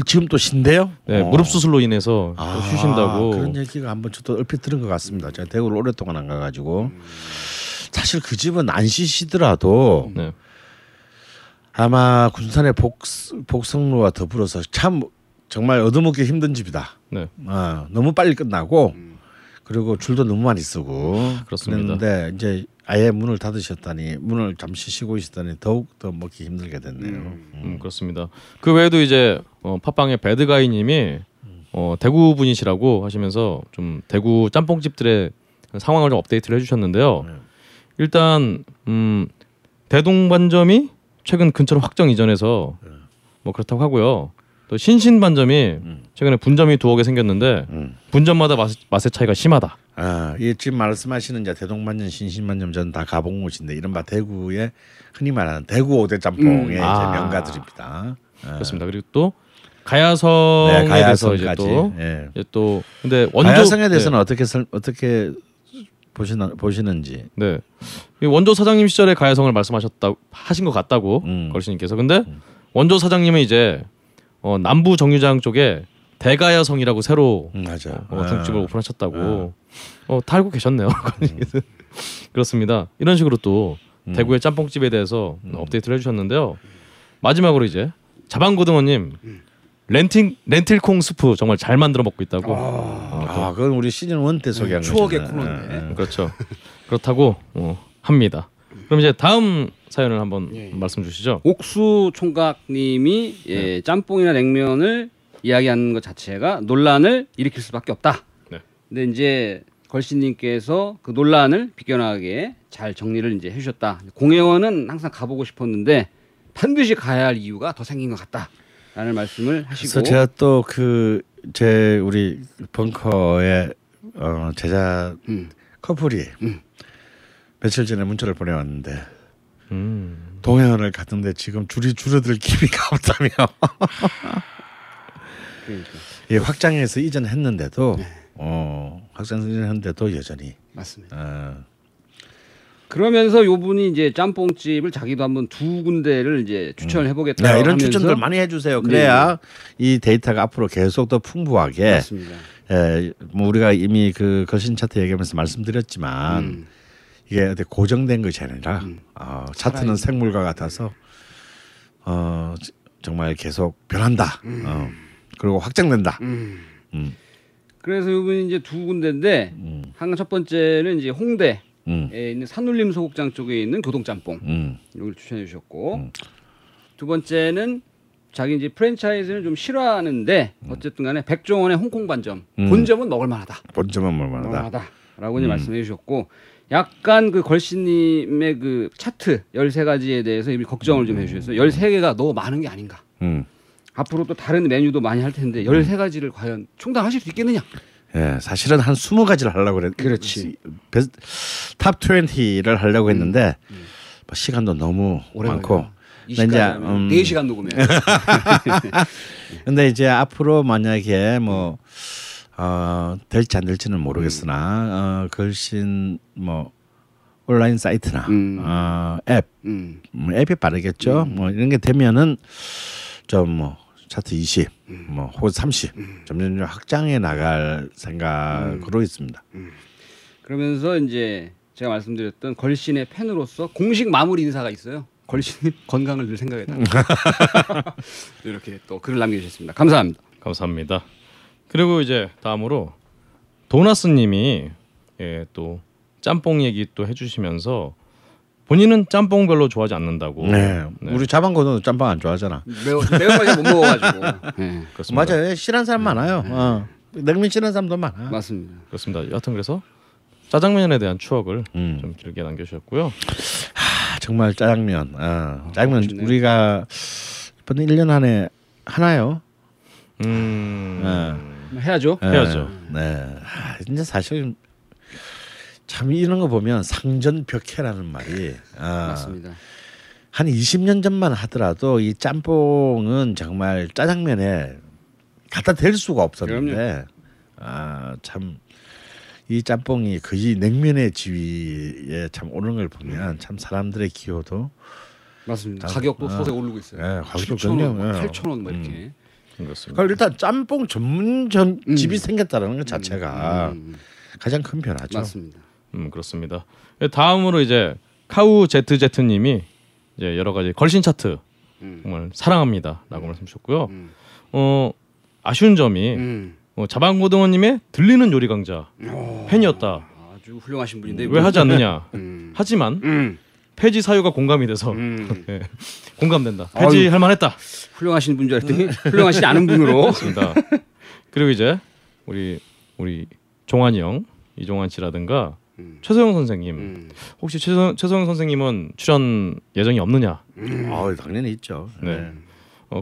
지금 또 쉰대요? 네, 무릎 수술로 인해서 또 쉬신다고. 그런 얘기가 한번 저도 얼핏 들은 것 같습니다. 제가 대구를 오랫동안 안 가가지고 사실 그 집은 안 쉬시더라도 아마 군산의 복성로와 더불어서 참 정말 얻어먹기 힘든 집이다. 네. 너무 빨리 끝나고. 그리고 줄도 너무 많이 쓰고 그렇습니다. 그런데 이제 아예 문을 닫으셨다니 문을 잠시 쉬고 있었다니 더욱 더 먹기 힘들게 됐네요. 그렇습니다. 그 외에도 이제 팟빵의 배드가이님이 대구 분이시라고 하시면서 좀 대구 짬뽕집들의 상황을 좀 업데이트를 해주셨는데요. 일단 대동반점이 최근 근처로 확정 이전해서 뭐 그렇다고 하고요. 또 신신반점이 최근에 분점이 두어 개 생겼는데 분점마다 맛의 차이가 심하다. 이 지금 말씀하시는 이제 대동반점, 신신반점 전 다 가본 곳인데 이른바 대구의 흔히 말하는 대구 오대 짬뽕의 명가들입니다. 그렇습니다. 그리고 또 가야성에 대해서 이제 또 근데 원조 가야성에 대해서는 어떻게 보시는지. 네. 원조 사장님 시절에 가야성을 말씀하셨다 하신 것 같다고 걸신님께서. 근데 원조 사장님은 이제 남부 정류장 쪽에 대가야성이라고 새로 중집을 오픈하셨다고 다 알고 계셨네요. 그렇습니다. 이런 식으로 또 대구의 짬뽕집에 대해서 업데이트를 해주셨는데요. 마지막으로 이제 자방고등어님 렌틸콩 스프 정말 잘 만들어 먹고 있다고. 그건 우리 시즌1 때 소개한 추억의 코너인데. 그렇죠. 그렇다고 합니다. 그럼 이제 다음 사연을 한번 말씀 주시죠. 옥수 총각님이 짬뽕이나 냉면을 이야기하는 것 자체가 논란을 일으킬 수밖에 없다. 근데 이제 걸신님께서 그 논란을 비껴나가게 잘 정리를 이제 해주셨다. 공예원은 항상 가보고 싶었는데 반드시 가야 할 이유가 더 생긴 것 같다라는 말씀을 하시고. 그래서 제가 또 우리 벙커의 제자 커플이 며칠 전에 문자를 보내왔는데 동해안을 갔는데 지금 줄이 줄어들 기미가 없다며. 확장해서 이전했는데도 여전히 맞습니다. 그러면서 요 분이 이제 짬뽕집을 자기도 한번 두 군데를 이제 추천을 해보겠다. 네, 이런 하면서 추천들 많이 해주세요. 그래야 네. 이 데이터가 앞으로 계속 더 풍부하게. 맞습니다. 예, 뭐 우리가 이미 그 거신 차트 얘기하면서 말씀드렸지만 이게 고정된 것이 아니라 차트는 생물과 같아서 정말 계속 변한다. 그리고 확장된다. 그래서 이분이 이제 두 군데인데 한 첫 번째는 이제 홍대. 있는 산울림 소극장 쪽에 있는 교동 짬뽕 이걸 추천해 주셨고 두 번째는 자기 이제 프랜차이즈는 좀 싫어하는데 어쨌든 간에 백종원의 홍콩반점 본점은 먹을만하다. 본점은 먹을만하다라고 이제 말씀해 주셨고 약간 그 걸신님의 그 차트 13가지에 대해서 이미 걱정을 좀 해주셨어요. 13개가 너무 많은 게 아닌가. 앞으로 또 다른 메뉴도 많이 할 텐데 13가지를 과연 충당하실 수 있겠느냐. 예, 사실은 한 20가지를 하려고 그랬는데 그렇지. 베스트, 탑 20를 하려고 했는데 뭐 시간도 너무 많고 이제 4시간 녹음해. 근데 이제 앞으로 만약에 뭐 될지 안 될지는 모르겠으나 걸신 뭐 온라인 사이트나 앱 앱이 빠르겠죠. 뭐 이런 게 되면은 좀 뭐 차트 20, 뭐 혹은 30 점점 확장해 나갈 생각으로 있습니다. 그러면서 이제 제가 말씀드렸던 걸신의 팬으로서 공식 마무리 인사가 있어요. 걸신님 건강을 늘 생각해달라. 이렇게 또 글을 남겨주셨습니다. 감사합니다. 감사합니다. 그리고 이제 다음으로 도나스님이 예, 또 짬뽕 얘기 또 해주시면서. 본인은 짬뽕 별로 좋아하지 않는다고. 네. 네. 우리 자방고도 짬뽕 안 좋아하잖아. 매운 거 못 먹어가지고. 네, 맞아요. 싫어하는 사람 많아요. 냉면 싫어하는 사람도 많아. 맞습니다. 그렇습니다. 여하튼 그래서 짜장면에 대한 추억을 좀 길게 남겨주셨고요. 하, 정말 짜장면. 짜장면 멋있네요. 우리가 이번 1년 안에 하나요? 해야죠. 해야죠. 네. 이제 사실. 참 이런 거 보면 상전벽해라는 말이 맞습니다. 한 20년 전만 하더라도 이 짬뽕은 정말 짜장면에 갖다 댈 수가 없었는데 참 이 짬뽕이 거의 냉면의 지위에 참 오른 걸 보면 참 사람들의 기호도 맞습니다. 가격도 서서히 오르고 있어요. 네, 가격도 8,000원 막 이렇게. 그러니까 일단 짬뽕 전문 집이 생겼다는 것 자체가 가장 큰 변화죠. 맞습니다. 그렇습니다. 다음으로 이제 카우 ZZ 님이 이제 여러 가지 걸신 차트 정말 사랑합니다라고 말씀하셨고요. 아쉬운 점이 자방고등어 님의 들리는 요리 강자 팬이었다. 아주 훌륭하신 분인데 왜 하지 않느냐. 하지만 폐지 사유가 공감이 돼서 네, 공감된다. 폐지 할 만했다. 훌륭하신 분인 줄 알았더니 훌륭하시지 않은 분으로. 그렇습니다. 그리고 이제 우리 종환이 형, 이종환 씨라든가 최소영 선생님 혹시 최소영 선생님은 출연 예정이 없느냐? 당연히 있죠. 네.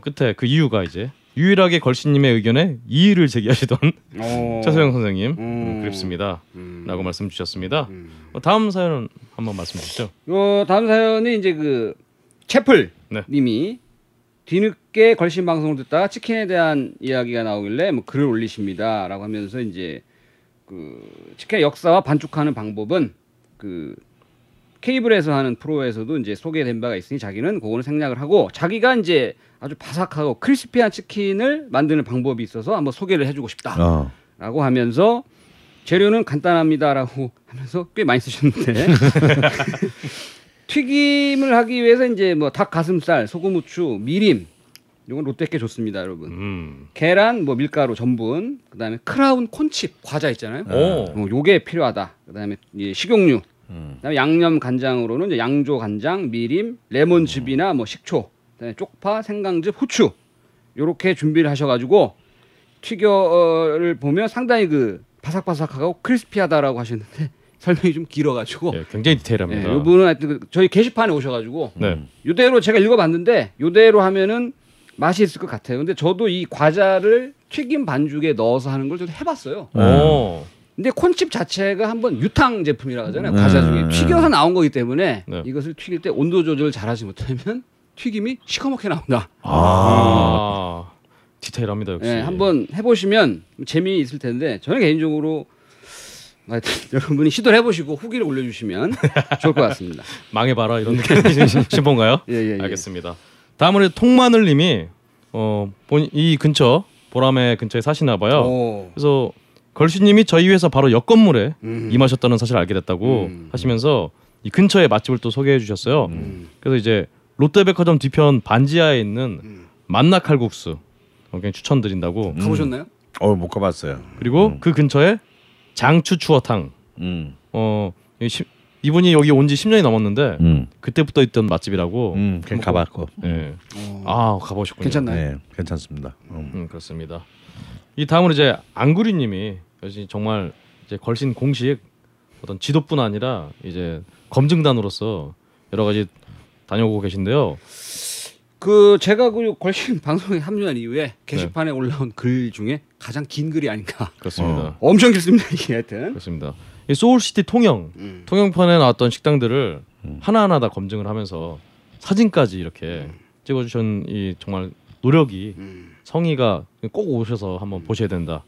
끝에 그 이유가 이제 유일하게 걸신님의 의견에 이의를 제기하시던 최소영 선생님 그립습니다. 라고 말씀 주셨습니다. 다음 사연은 한번 말씀 주시죠. 다음 사연이 이제 그 채플 네. 님이 뒤늦게 걸신 방송을 듣다가 치킨에 대한 이야기가 나오길래 뭐 글을 올리십니다라고 하면서 이제 그 치킨의 역사와 반죽하는 방법은 그 케이블에서 하는 프로에서도 이제 소개된 바가 있으니 자기는 그거는 생략을 하고 자기가 이제 아주 바삭하고 크리스피한 치킨을 만드는 방법이 있어서 한번 소개를 해주고 싶다라고 하면서 재료는 간단합니다라고 하면서 꽤 많이 쓰셨는데 튀김을 하기 위해서 이제 뭐 닭 가슴살, 소금, 후추, 미림 이건 롯데께 좋습니다, 여러분. 계란, 뭐 밀가루, 전분, 그다음에 크라운 콘칩 과자 있잖아요. 요게 필요하다. 그다음에 예, 식용유, 그다음에 양념 간장으로는 이제 양조 간장, 미림, 레몬즙이나 뭐 식초, 그다음에 쪽파, 생강즙, 후추 요렇게 준비를 하셔가지고 튀겨를 보면 상당히 그 바삭바삭하고 크리스피하다라고 하셨는데. 설명이 좀 길어가지고 네, 굉장히 디테일합니다. 요분은 하여튼 저희 게시판에 오셔가지고 요대로 제가 읽어봤는데 요대로 하면은 맛이 있을 것 같아요. 근데 저도 이 과자를 튀김 반죽에 넣어서 하는 걸 저도 해봤어요. 근데 콘칩 자체가 한번 유탕 제품이라고 하잖아요. 과자 중에 튀겨서 나온 거기 때문에 이것을 튀길 때 온도 조절을 잘하지 못하면 튀김이 시커멓게 나온다. 디테일합니다. 역시. 네, 한번 해보시면 재미있을 텐데 저는 개인적으로 여러분이 시도를 해보시고 후기를 올려주시면 좋을 것 같습니다. 망해봐라 이런 느낌이신 건가요? 예. 알겠습니다. 다음으로 통마늘님이 이 근처 보람의 근처에 사시나봐요. 그래서 걸신님이 저희 회사 바로 옆 건물에 임하셨다는 사실을 알게 됐다고 하시면서 이 근처의 맛집을 또 소개해 주셨어요. 그래서 이제 롯데백화점 뒤편 반지하에 있는 만나 칼국수 추천드린다고. 가보셨나요? 못 가봤어요. 그리고 그 근처에 장추추어탕. 이분이 여기 온 지 10년이 넘었는데 그때부터 있던 맛집이라고. 그냥 가봤고. 네. 아, 가보셨군요. 괜찮나요? 네, 괜찮습니다. 그렇습니다. 이 다음으로 이제 안구리님이 정말 이제 걸신 공식 어떤 지도뿐 아니라 이제 검증단으로서 여러 가지 다녀오고 계신데요. 그 제가 그 걸신 방송에 합류한 이후에 게시판에 올라온 글 중에 가장 긴 글이 아닌가. 그렇습니다. 엄청 길습니다 이게 하여튼. 그렇습니다. 이 소울시티 통영편에 나왔던 식당들을 하나하나 다 검증을 하면서 사진까지 이렇게 찍어주신 이 정말 노력이 성의가 꼭 오셔서 한번 보셔야 된다.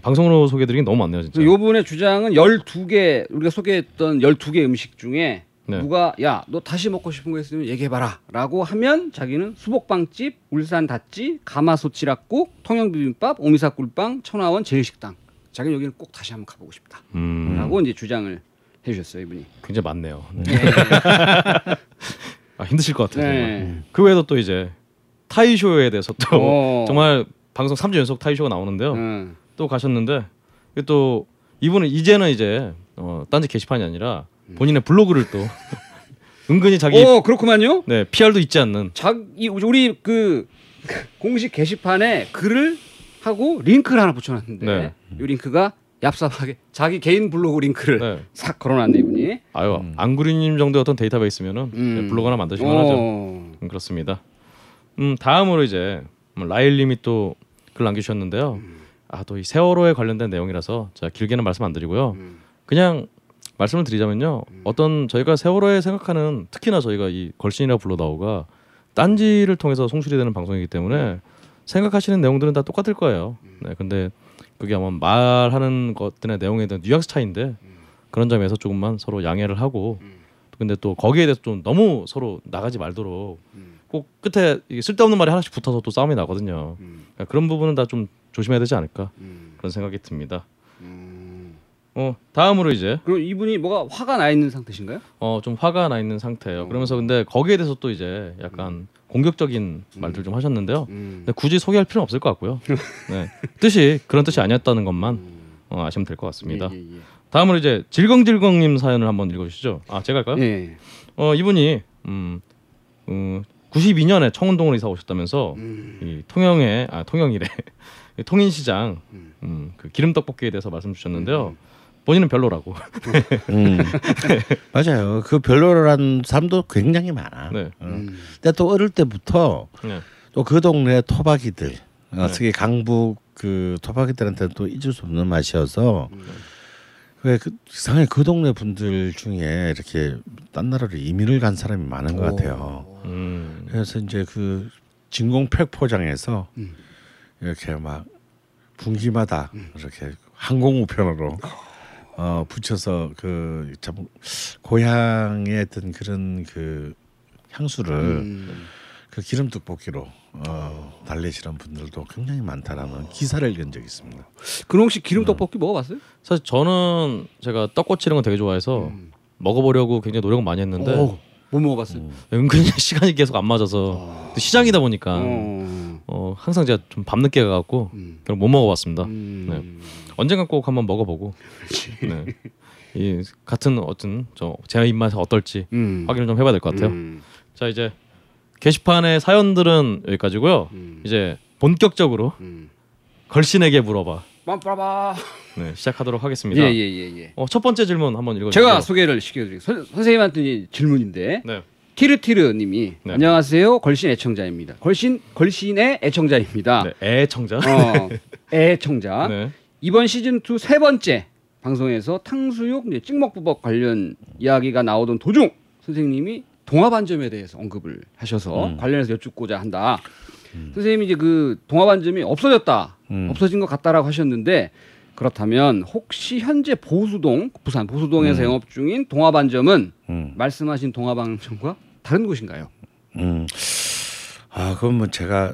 방송으로 소개드리긴 너무 많네요 진짜. 이번에 주장은 12개 우리가 소개했던 12개 음식 중에 누가 야 너 다시 먹고 싶은 거 있으면 얘기해봐라 라고 하면 자기는 수복빵집, 울산 닷지, 가마솥지락국, 통영비빔밥, 오미사꿀빵, 천하원 제일식당 자기는 여기는 꼭 다시 한번 가보고 싶다 라고 이제 주장을 해주셨어요 이분이. 굉장히 많네요. 아, 힘드실 것 같아요. 그 외에도 또 이제 타이쇼에 대해서 또 정말 방송 3주 연속 타이쇼가 나오는데요. 또 가셨는데 또 이분은 이제는 딴지 게시판이 아니라 본인의 블로그를 또 은근히 자기 그렇구만요. 네, PR도 있지 않는 자기 우리 그 공식 게시판에 글을 하고 링크를 하나 붙여놨는데 이 링크가 얍삽하게 자기 개인 블로그 링크를 싹 걸어놨네 이분이. 아유 안구리님 정도의 어떤 데이터베이스면은 블로그 하나 만드시면 하죠. 그렇습니다. 다음으로 이제 라일님이 또 글 남기셨는데요. 아, 또 이 세월호에 관련된 내용이라서 제가 길게는 말씀 안 드리고요. 그냥 말씀을 드리자면요. 어떤 저희가 세월호에 생각하는 특히나 저희가 이 걸신이라 불러다오가 딴지를 통해서 송출이 되는 방송이기 때문에 생각하시는 내용들은 다 똑같을 거예요. 네, 근데 그게 아마 말하는 것들의 내용에 대한 뉘앙스 차이인데 그런 점에서 조금만 서로 양해를 하고 근데 또 거기에 대해서 좀 너무 서로 나가지 말도록 꼭 끝에 쓸데없는 말이 하나씩 붙어서 또 싸움이 나거든요. 그러니까 그런 부분은 다 좀 조심해야 되지 않을까 그런 생각이 듭니다. 다음으로 이제 그럼 이분이 뭐가 화가 나 있는 상태신가요? 좀 화가 나 있는 상태예요. 그러면서 근데 거기에 대해서 또 이제 약간 공격적인 말들 좀 하셨는데요. 근데 굳이 소개할 필요는 없을 것 같고요. 네. 뜻이 그런 뜻이 아니었다는 것만 아시면 될 것 같습니다. 예. 다음으로 이제 질겅질겅님 사연을 한번 읽어주시죠. 아, 제가 할까요? 예. 이분이 92년에 청운동으로 이사 오셨다면서 이 통영이래 통인시장 그 기름 떡볶이에 대해서 말씀 주셨는데요. 본인은 별로라고. 맞아요. 그 별로라는 사람도 굉장히 많아. 네. 근데 또 어릴 때부터 또 그 동네 토박이들, 특히 강북 그 토박이들한테는 또 잊을 수 없는 맛이어서 왜 이상하게 그 동네 분들 중에 이렇게 딴 나라로 이민을 간 사람이 많은 것 같아요. 그래서 이제 그 진공 팩포장에서 이렇게 막 분기마다 이렇게 항공우편으로 붙여서 그 참 고향의 어떤 그런 그 향수를 그 기름 떡볶이로 달래시는 분들도 굉장히 많다라는 기사를 읽은 적이 있습니다. 그럼 혹시 기름 떡볶이 먹어봤어요? 사실 저는 제가 떡꼬치 이런 거 되게 좋아해서 먹어보려고 굉장히 노력을 많이 했는데 못 먹어봤어요. 은근히 시간이 계속 안 맞아서 시장이다 보니까 항상 제가 좀 밤늦게 가갖고 결국 못 먹어봤습니다. 네. 언젠가 꼭 한번 먹어보고 네. 이 같은 어떤 제 입맛에 어떨지 확인을 좀 해봐야 될 것 같아요. 자 이제 게시판의 사연들은 여기까지고요. 이제 본격적으로 걸신에게 물어봐. 빰빠라바. 네, 시작하도록 하겠습니다. 예. 첫 번째 질문 한번 읽어주세요. 제가 소개를 시켜드릴게요. 선생님한테 질문인데. 네. 티르티르님이 안녕하세요. 걸신 애청자입니다. 걸신의 애청자입니다. 네, 애청자. 애청자. 네. 이번 시즌2 세 번째 방송에서 탕수육 찍먹부법 관련 이야기가 나오던 도중 선생님이 동화반점에 대해서 언급을 하셔서 관련해서 여쭙고자 한다. 선생님이 이제 그 동화반점이 없어진 것 같다라고 하셨는데 그렇다면 혹시 현재 보수동, 부산 보수동에서 영업 중인 동화반점은 말씀하신 동화반점과 다른 곳인가요? 아, 그건 뭐 제가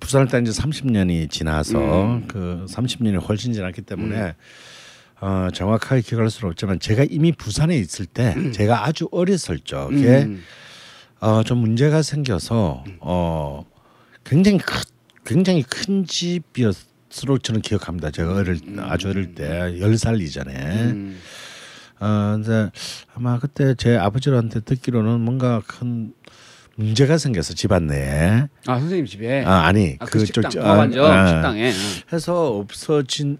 부산을 다닌 지 30년이 지나서 그 30년이 훨씬 지났기 때문에 정확하게 기억할 수는 없지만 제가 이미 부산에 있을 때 제가 아주 어렸을 적에 좀 문제가 생겨서 굉장히 큰 집이었으로 저는 기억합니다. 제가 아주 어릴 때 10살 이전에 이제 아마 그때 제 아버지한테 듣기로는 뭔가 큰 문제가 생겨서 집안 내에 선생님 집에 그쪽 식당 식당에 해서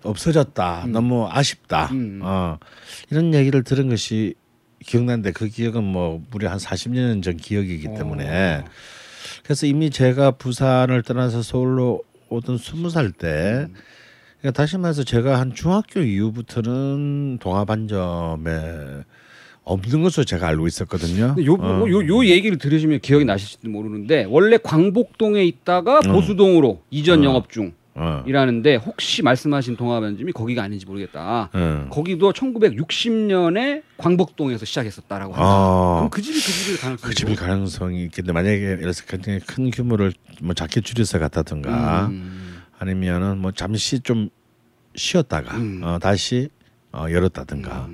없어졌다 너무 아쉽다 이런 얘기를 들은 것이 기억나는데 그 기억은 뭐 무려 한 40년 전 기억이기 때문에 그래서 이미 제가 부산을 떠나서 서울로 오던 20살 때 그러니까 다시 말해서 제가 한 중학교 이후부터는 동화반점에 없는 것으로 제가 알고 있었거든요. 요 얘기를 들으시면 기억이 나실지도 모르는데 원래 광복동에 있다가 보수동으로 이전 영업 중이라는데 혹시 말씀하신 동화반점이 거기가 아닌지 모르겠다. 거기도 1960년에 광복동에서 시작했었다라고 합니다. 그럼 그 집이 가능성이 있겠는데 만약에 이래서 굉장히 큰 규모를 뭐 작게 줄여서 갔다든가 아니면은 뭐 잠시 좀 쉬었다가 다시 열었다든가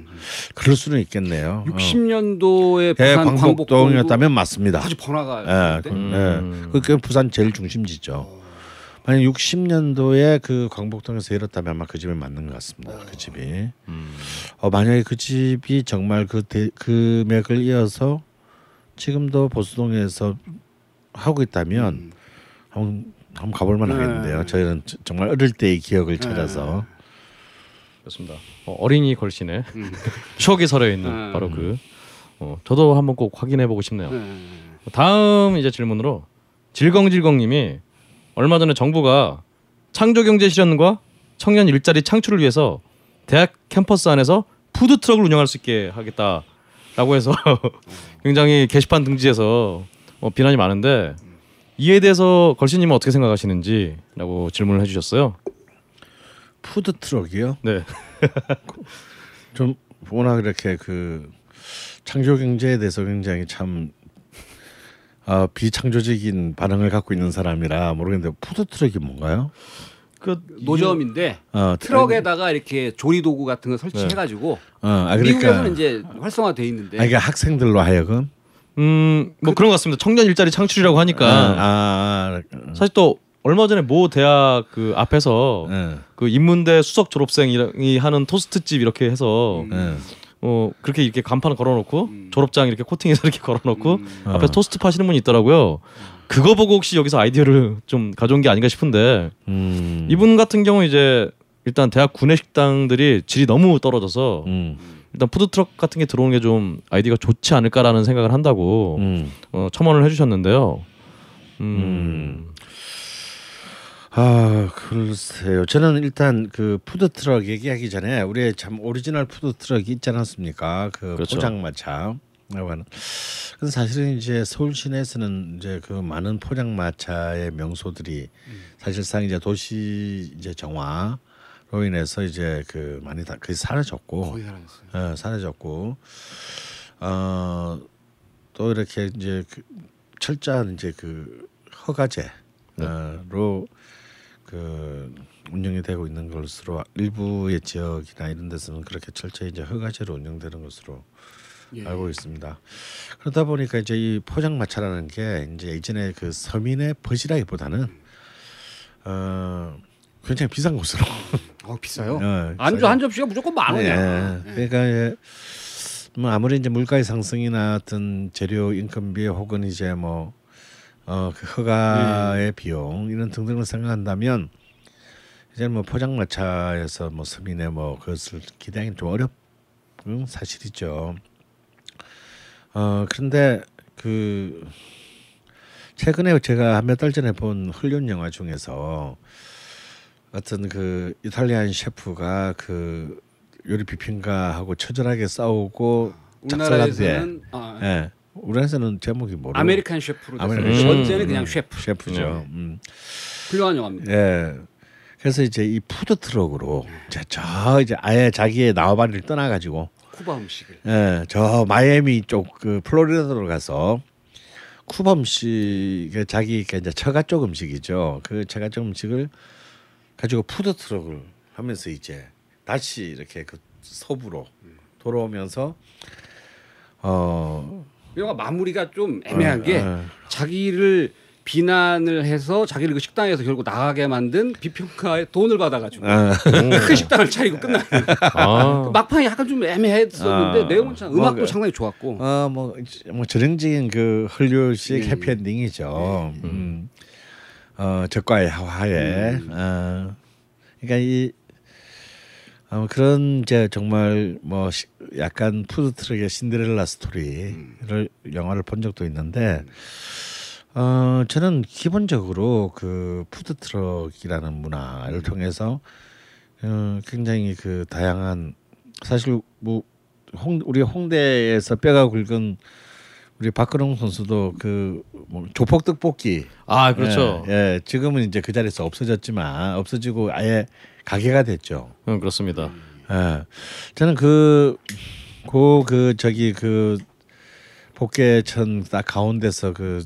그럴 수는 있겠네요. 60년도에 부산 광복동이었다면 맞습니다. 아주 번화가. 그게 부산 제일 중심지죠. 만약 60년도에 그 광복동에서 열었다면 아마 그 집이 맞는 것 같습니다. 그 집이 만약에 그 집이 정말 그 맥을 이어서 지금도 보수동에서 하고 있다면 한번 가볼만 하겠는데요. 저희는 정말 어릴 때의 기억을 찾아서. 그렇습니다. 어린이 걸신에 추억이 서려 있는 바로 저도 한번 꼭 확인해보고 싶네요. 다음 이제 질문으로 질겅질겅님이 얼마 전에 정부가 창조경제 실현과 청년 일자리 창출을 위해서 대학 캠퍼스 안에서 푸드트럭을 운영할 수 있게 하겠다라고 해서 굉장히 게시판 등지에서 비난이 많은데 이에 대해서 걸신님은 어떻게 생각하시는지라고 질문을 해주셨어요. 푸드 트럭이요? 네. 좀 워낙 이렇게 그 창조 경제에 대해서 굉장히 참 비창조적인 반응을 갖고 있는 사람이라 모르겠는데 푸드 트럭이 뭔가요? 그 노점인데 트럭에다가 이렇게 조리 도구 같은 걸 설치해가지고 미국에서는 이제 활성화돼 있는데. 그러니까 학생들로 하여금 뭐 그런 것 같습니다. 청년 일자리 창출이라고 하니까 사실 또. 얼마 전에 모 대학 그 앞에서 그 인문대 수석 졸업생이 하는 토스트집 이렇게 해서 그렇게 이렇게 간판을 걸어놓고 졸업장 이렇게 코팅해서 이렇게 걸어놓고 앞에 토스트 파시는 분이 있더라고요. 그거 보고 혹시 여기서 아이디어를 좀 가져온 게 아닌가 싶은데 이분 같은 경우 이제 일단 대학 구내 식당들이 질이 너무 떨어져서 일단 푸드트럭 같은 게 들어오는 게 좀 아이디어가 좋지 않을까라는 생각을 한다고 첨언을 해주셨는데요. 글쎄요. 저는 일단 그 푸드트럭 얘기하기 전에 우리의 참 오리지널 푸드트럭이 있지 않았습니까? 그렇죠. 포장마차라고 하는. 근데 사실은 이제 서울 시내에서는 이제 그 많은 포장마차의 명소들이 사실상 이제 도시 이제 정화로 인해서 이제 그 많이 다 거의 사라졌고, 거의 사라졌어요. 사라졌고, 또 이렇게 이제 그 철저한 이제 그 허가제. 로 그 운영이 되고 있는 것으로 일부의 지역이나 이런 데서는 그렇게 철저히 이제 허가제로 운영되는 것으로 알고 있습니다. 그러다 보니까 이제 이 포장마차라는 게 이제 이전에 그 서민의 버시라기보다는 굉장히 비싼 곳으로. 비싸요. 안주 한 접시가 무조건 만 원이야. 그러니까 뭐 아무리 이제 물가의 상승이나 어떤 재료 인건비 혹은 이제 뭐 그 허가의 비용 이런 등등을 생각한다면 이제 뭐 포장마차에서 뭐 서민의 뭐 그것을 기대하기는 좀 어렵 사실이죠. 그런데 그 최근에 제가 한 몇 달 전에 본 헐리우드 영화 중에서 어떤 그 이탈리안 셰프가 그 요리 비평가하고 처절하게 싸우고 작살난데. 우리나라에서는 제목이 뭐로? 아메리칸 셰프로 됐어요. 전제는 그냥 셰프죠. 훌륭한 영화입니다. 예. 그래서 이제 이 푸드트럭으로 저 이제 아예 자기의 나와바리를 떠나가지고 쿠바 음식을 예, 저 마이애미 쪽 그 플로리다로 가서 쿠바 음식 자기 이제 처가 쪽 음식이죠. 그 처가 쪽 음식을 가지고 푸드트럭을 하면서 이제 다시 이렇게 그 서부로 돌아오면서 영화 마무리가 좀 애매한 게 자기를 비난을 해서 자기를 그 식당에서 결국 나가게 만든 비평가의 돈을 받아가지고 큰 식당을 차리고 끝나는 그 막판이 약간 좀 애매했었는데 내용은 참 음악도 상당히 좋았고 뭐 전형적인 그 헐리우드식 해피엔딩이죠. 적과의 화해. 그러니까 이 그런 이제 정말 뭐 약간 푸드트럭의 신데렐라 스토리를 영화를 본 적도 있는데. 저는 기본적으로 그 푸드트럭이라는 문화를 통해서 굉장히 그 다양한 사실 뭐 우리 홍대에서 뼈가 굵은 우리 박근홍 선수도 그 뭐 조폭 떡볶이 아 그렇죠 예 지금은 이제 그 자리에서 없어지고 아예 가게가 됐죠. 그렇습니다. 예 저는 그 복개천 딱 가운데서 그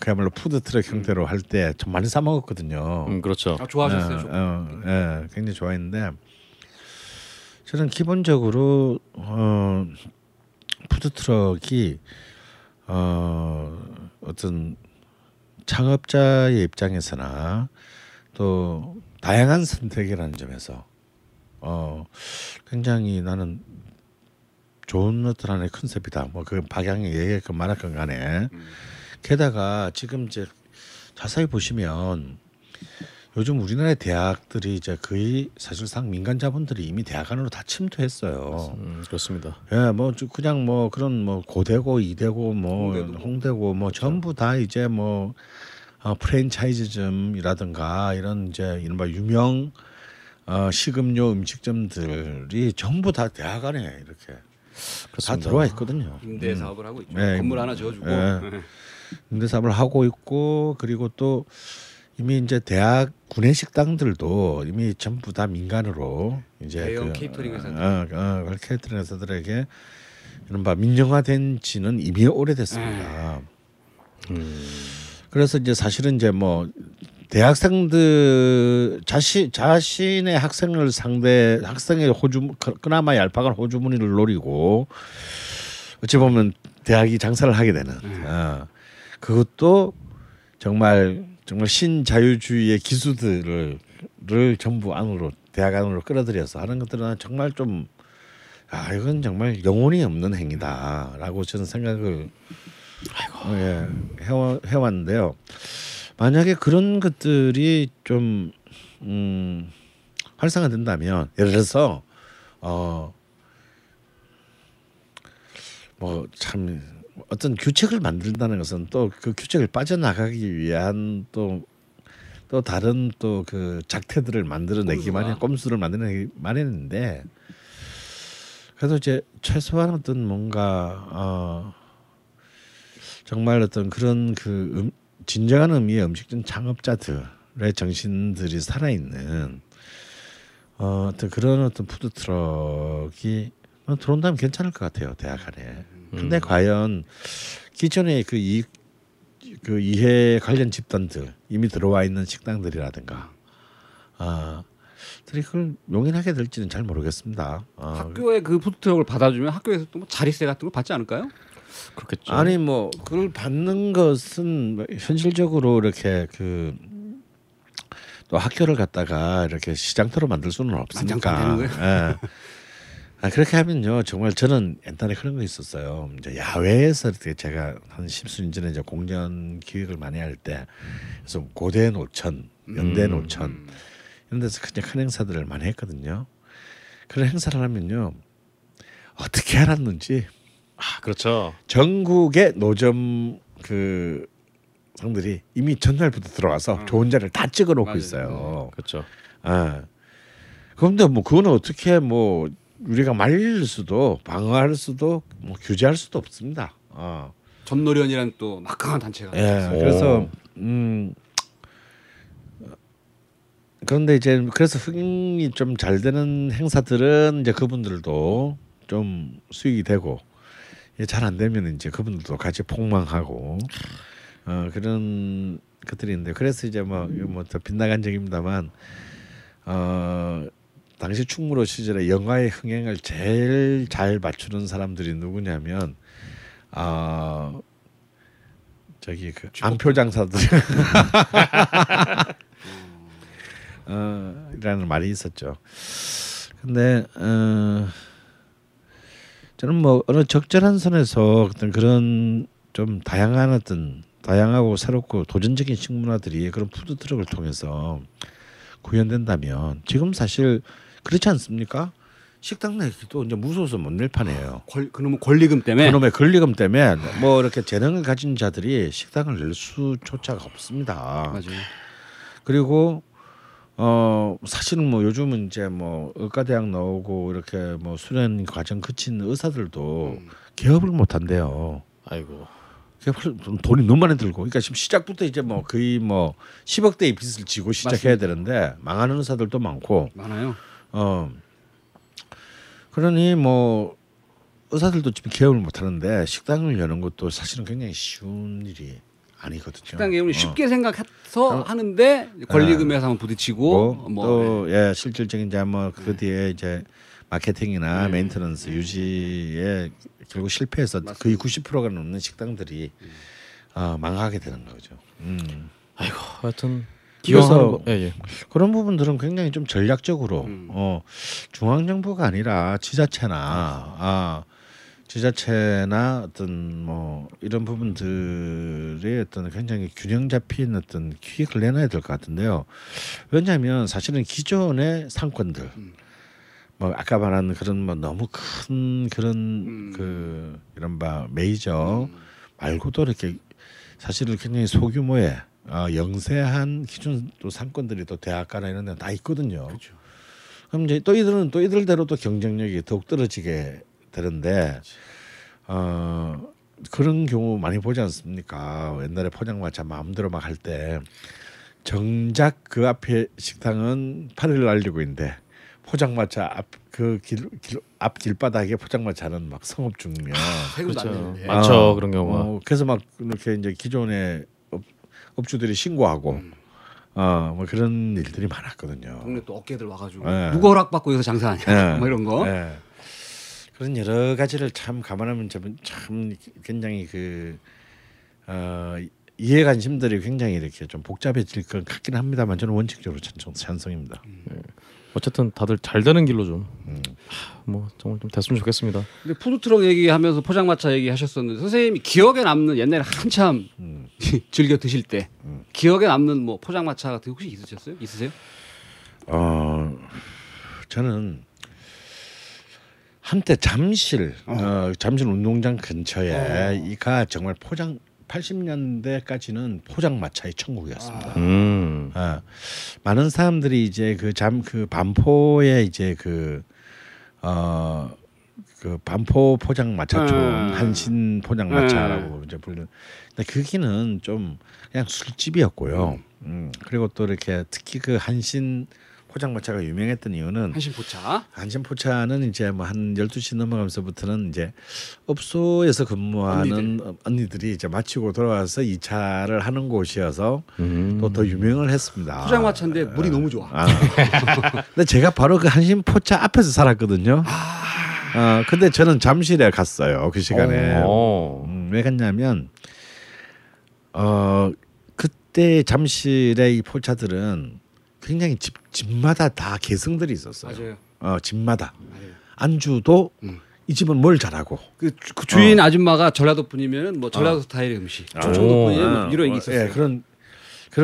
그야말로 푸드트럭 형태로 할 때 좀 많이 사 먹었거든요. 그렇죠. 아, 좋아하셨어요? 굉장히 좋아했는데 저는 기본적으로 푸드트럭이 어떤 창업자의 입장에서나 또 다양한 선택이라는 점에서 굉장히 나는 좋은 어떤 하나의 컨셉이다. 뭐 그 박양이 얘기했건 말았건 간에 게다가 지금 이제 자세히 보시면 요즘 우리나라의 대학들이 이제 거의 사실상 민간 자본들이 이미 대학 안으로 다 침투했어요. 그렇습니다. 예, 뭐 그냥 뭐 그런 뭐 고대고 이대고 뭐 홍대고 뭐 그렇죠. 전부 다 이제 뭐 프랜차이즈점이라든가 이런 이제 이른바 유명 식음료 음식점들이 전부 다 대학 안에 이렇게 그렇습니다. 다 들어와 있거든요. 임대 사업을 하고 있죠. 네, 건물 하나 지어주고. 네. 임대사업을 하고 있고 그리고 또 이미 이제 대학 구내 식당들도 이미 전부 다 민간으로 이제 대형 케이터링 회사들, 케이터링 회사들에게 이른바 민영화된지는 이미 오래됐습니다. 그래서 이제 사실은 이제 뭐 대학생들 자신의 학생을 상대 학생의 그나마 얄팍한 호주머니를 노리고 어찌 보면 대학이 장사를 하게 되는. 그것도 정말 신자유주의의 기수들을 전부 안으로 대학 안으로 끌어들여서 하는 것들은 정말 좀 이건 정말 영혼이 없는 행위다라고 저는 생각을 해왔는데요. 만약에 그런 것들이 좀 활성화된다면 예를 들어서 뭐 참 어떤 규칙을 만든다는 것은 또 그 규칙을 빠져나가기 위한 또 다른 또 그 작태들을 만들어내기만 꼼수를 만들어내기 마련인데 그래도 이제 최소한 어떤 뭔가 정말 어떤 그런 그 진정한 의미의 음식점 창업자들의 정신들이 살아있는 어떤 그런 어떤 푸드트럭이 들어온다면 괜찮을 것 같아요 대학 안에. 근데 과연 기존의 그 이해 관련 집단들 이미 들어와 있는 식당들이라든가 들이 그걸 용인하게 될지는 잘 모르겠습니다. 학교에 그 푸드트럭을 받아주면 학교에서 또 뭐 자리세 같은 걸 받지 않을까요? 그렇겠죠. 아니 뭐 그걸 받는 것은 현실적으로 이렇게 그 또 학교를 갖다가 이렇게 시장터로 만들 수는 없으니까. 그렇게 하면요 정말 저는 옛날에 그런 거 있었어요. 이제 야외에서 이렇게 제가 한 10수년 전에 이제 공연 기획을 많이 할 때 그래서 고대 노천, 연대 노천 이런 데서 그냥 큰 행사들을 많이 했거든요. 그런 행사를 하면요 어떻게 알았는지 그렇죠. 전국의 노점 그 상들이 이미 전날부터 들어가서 좋은 자를 다 찍어놓고 맞아요. 있어요. 그렇죠. 그런데 뭐 그거는 어떻게 뭐 우리가 말릴 수도 방어할 수도 뭐 규제할 수도 없습니다. 전노련이란 또 막강한 단체가 있어요. 그래서 그런데 이제 그래서 흥이 좀 잘 되는 행사들은 이제 그분들도 좀 수익이 되고, 잘 안 되면 이제 그분들도 같이 폭망하고 그런 것들인데, 그래서 이제 뭐 더 빗나간 적입니다만, 당시 충무로 시절에 영화의 흥행을 제일 잘 맞추는 사람들이 누구냐면 저기 그 앙표 장사들 이라는 말이 있었죠. 근데 저는 뭐 어느 적절한 선에서 어떤 그런 좀 다양한 어떤 다양하고 새롭고 도전적인 식문화들이 그런 푸드트럭을 통해서 구현된다면, 지금 사실 그렇지 않습니까? 식당 내기도 이제 무서워서 못 낼 판이에요. 그놈의 권리금 때문에. 그놈의 권리금 때문에 뭐 이렇게 재능을 가진 자들이 식당을 낼 수조차가 없습니다. 맞아요. 그리고 사실은 뭐 요즘은 이제 뭐 의과대학 나오고 이렇게 뭐 수련 과정 그친 의사들도 개업을 못 한대요. 아이고. 돈이 너무 많이 들고, 그러니까 지금 시작부터 이제 뭐 거의 뭐 10억대의 빚을 지고 시작해야 되는데 망하는 의사들도 많고 많아요. 그러니 뭐 의사들도 지금 개업을 못 하는데 식당을 여는 것도 사실은 굉장히 쉬운 일이 아니거든요. 식당 개업을 쉽게 생각해서 하는데 권리금에서 한번 부딪히고 뭐 또 예, 실질적인 이제 뭐 그 뒤에 이제 마케팅이나 메인터넌스 유지에 결국 실패해서 맞습니다. 거의 90%가 넘는 식당들이 망하게 되는 거죠. 아이고, 하여튼 그래서 그런 부분들은 굉장히 좀 전략적으로 중앙정부가 아니라 지자체나 지자체나 어떤 뭐 이런 부분들의 어떤 굉장히 균형 잡힌 어떤 기획을 내놔야 될 것 같은데요. 왜냐하면 사실은 기존의 상권들 뭐 아까 말한 그런 뭐 너무 큰 그런 그 이런 바 메이저 말고도 이렇게 사실은 굉장히 소규모의 영세한 기존 또 상권들이 또 대학가나 이런 데는 다 있거든요. 그렇죠. 그럼 이제 또 이들은 또 이들대로 또 경쟁력이 더욱 떨어지게 되는데, 그런 경우 많이 보지 않습니까? 옛날에 포장마차 마음대로 막 할 때 정작 그 앞에 식당은 파리를 날리고 있는데 포장마차 앞 그 길 앞 길바닥에 포장마차는 막 성업 중이면 그렇죠. 맞죠. 그런 경우가. 그래서 막 이렇게 이제 기존의 업주들이 신고하고 뭐 그런 일들이 많았거든요. 동네 또 어깨들 와가지고 누가 허락받고 여기서 장사하냐 뭐 이런 거. 그런 여러 가지를 참 감안하면 참 굉장히 그 이해관심들이 굉장히 이렇게 좀 복잡해질 것 같긴 합니다만, 저는 원칙적으로 찬성입니다. 어쨌든 다들 잘 되는 길로 좀 뭐 정말 좀 됐으면 좋겠습니다. 근데 푸드트럭 얘기하면서 포장마차 얘기하셨었는데, 선생님이 기억에 남는 옛날에 한참 즐겨 드실 때 기억에 남는 뭐 포장마차 같은 혹시 있으셨어요? 있으세요? 저는 한때 잠실 운동장 근처에 이가 정말 80년대까지는 포장마차의 천국이었습니다. 많은 사람들이 이제 그 반포의 이제 그 반포 포장마차 쪽 한신 포장마차라고 이제 불리는. 근데 거기는 좀 그냥 술집이었고요. 그리고 또 이렇게 특히 그 한신 포장마차가 유명했던 이유는 한신포차는 이제 뭐 한 12시 넘어가면서부터는 이제 업소에서 근무하는 언니들이 이제 마치고 돌아와서 2차를 하는 곳이어서 또 더 유명을 했습니다. 포장마차인데 물이 너무 좋아. 근데 제가 바로 그 한신포차 앞에서 살았거든요. 근데 저는 잠실에 갔어요. 그 시간에. 왜 갔냐면 그때 잠실의 이 포차들은 굉장히 집마다 다 개성들이 있었어요. 맞아요. 집마다. 맞아요. 안주도 이 집은 뭘 잘하고. 그 주인 아줌마가 전라도 분이면은 뭐 전라도 스타일의 음식, 충청도 분이면 이런 게 있었어요. 예,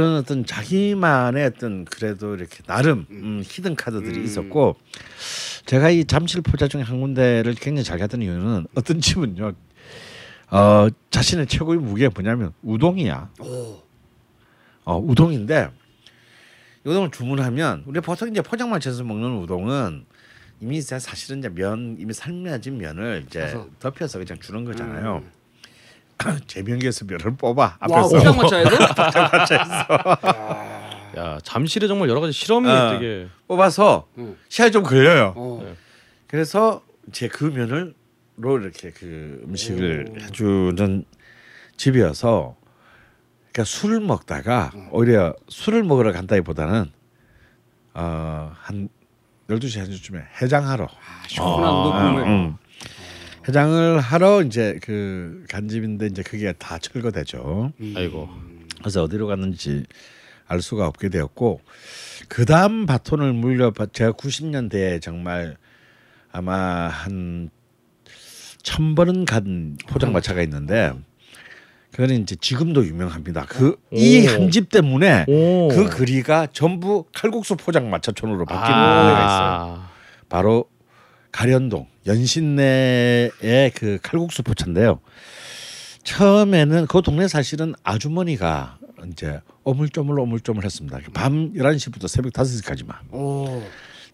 그런 어떤 자기만의 어떤 그래도 이렇게 나름 히든 카드들이 있었고, 제가 이 잠실 포차 중에 한 군데를 굉장히 잘 갔던 이유는 어떤 집은요, 자신의 최고의 무게가 뭐냐면 우동이야. 우동인데. 우동을 주문하면, 우리 보통 이제 포장마차에서 먹는 우동은 이미 사실은 이제 이미 삶아진 면을 이제 덮여서 그냥 주는 거잖아요. 제면기에서 면을 뽑아. 앞에서. 포장마차에서? 야, 잠실에 정말 여러 가지 실험이 되게 뽑아서 시간이 좀 걸려요. 네. 그래서 제 그 면을 로 이렇게 그 음식을 오. 해주는 집이어서, 그러니까 술을 먹다가 오히려 술을 먹으러 간다기보다는 한 12시 한 시쯤에 해장하러 시원한 녹음을 해장을 하러 이제 그 간집인데 이제 그게 다 철거되죠. 아이고. 그래서 어디로 갔는지 알 수가 없게 되었고, 그다음 바톤을 제가 90년대에 정말 아마 한 1000번은 간 포장마차가 있는데, 그건 이제 지금도 유명합니다. 그 이 한 집 때문에 그 거리가 전부 칼국수 포장마차촌으로 바뀌는 데가 있어요. 바로 가련동 연신내의 그 칼국수 포차인데요. 처음에는 그 동네 사실은 아주머니가 이제 오물조물 했습니다. 밤 11시부터 새벽 5시까지만.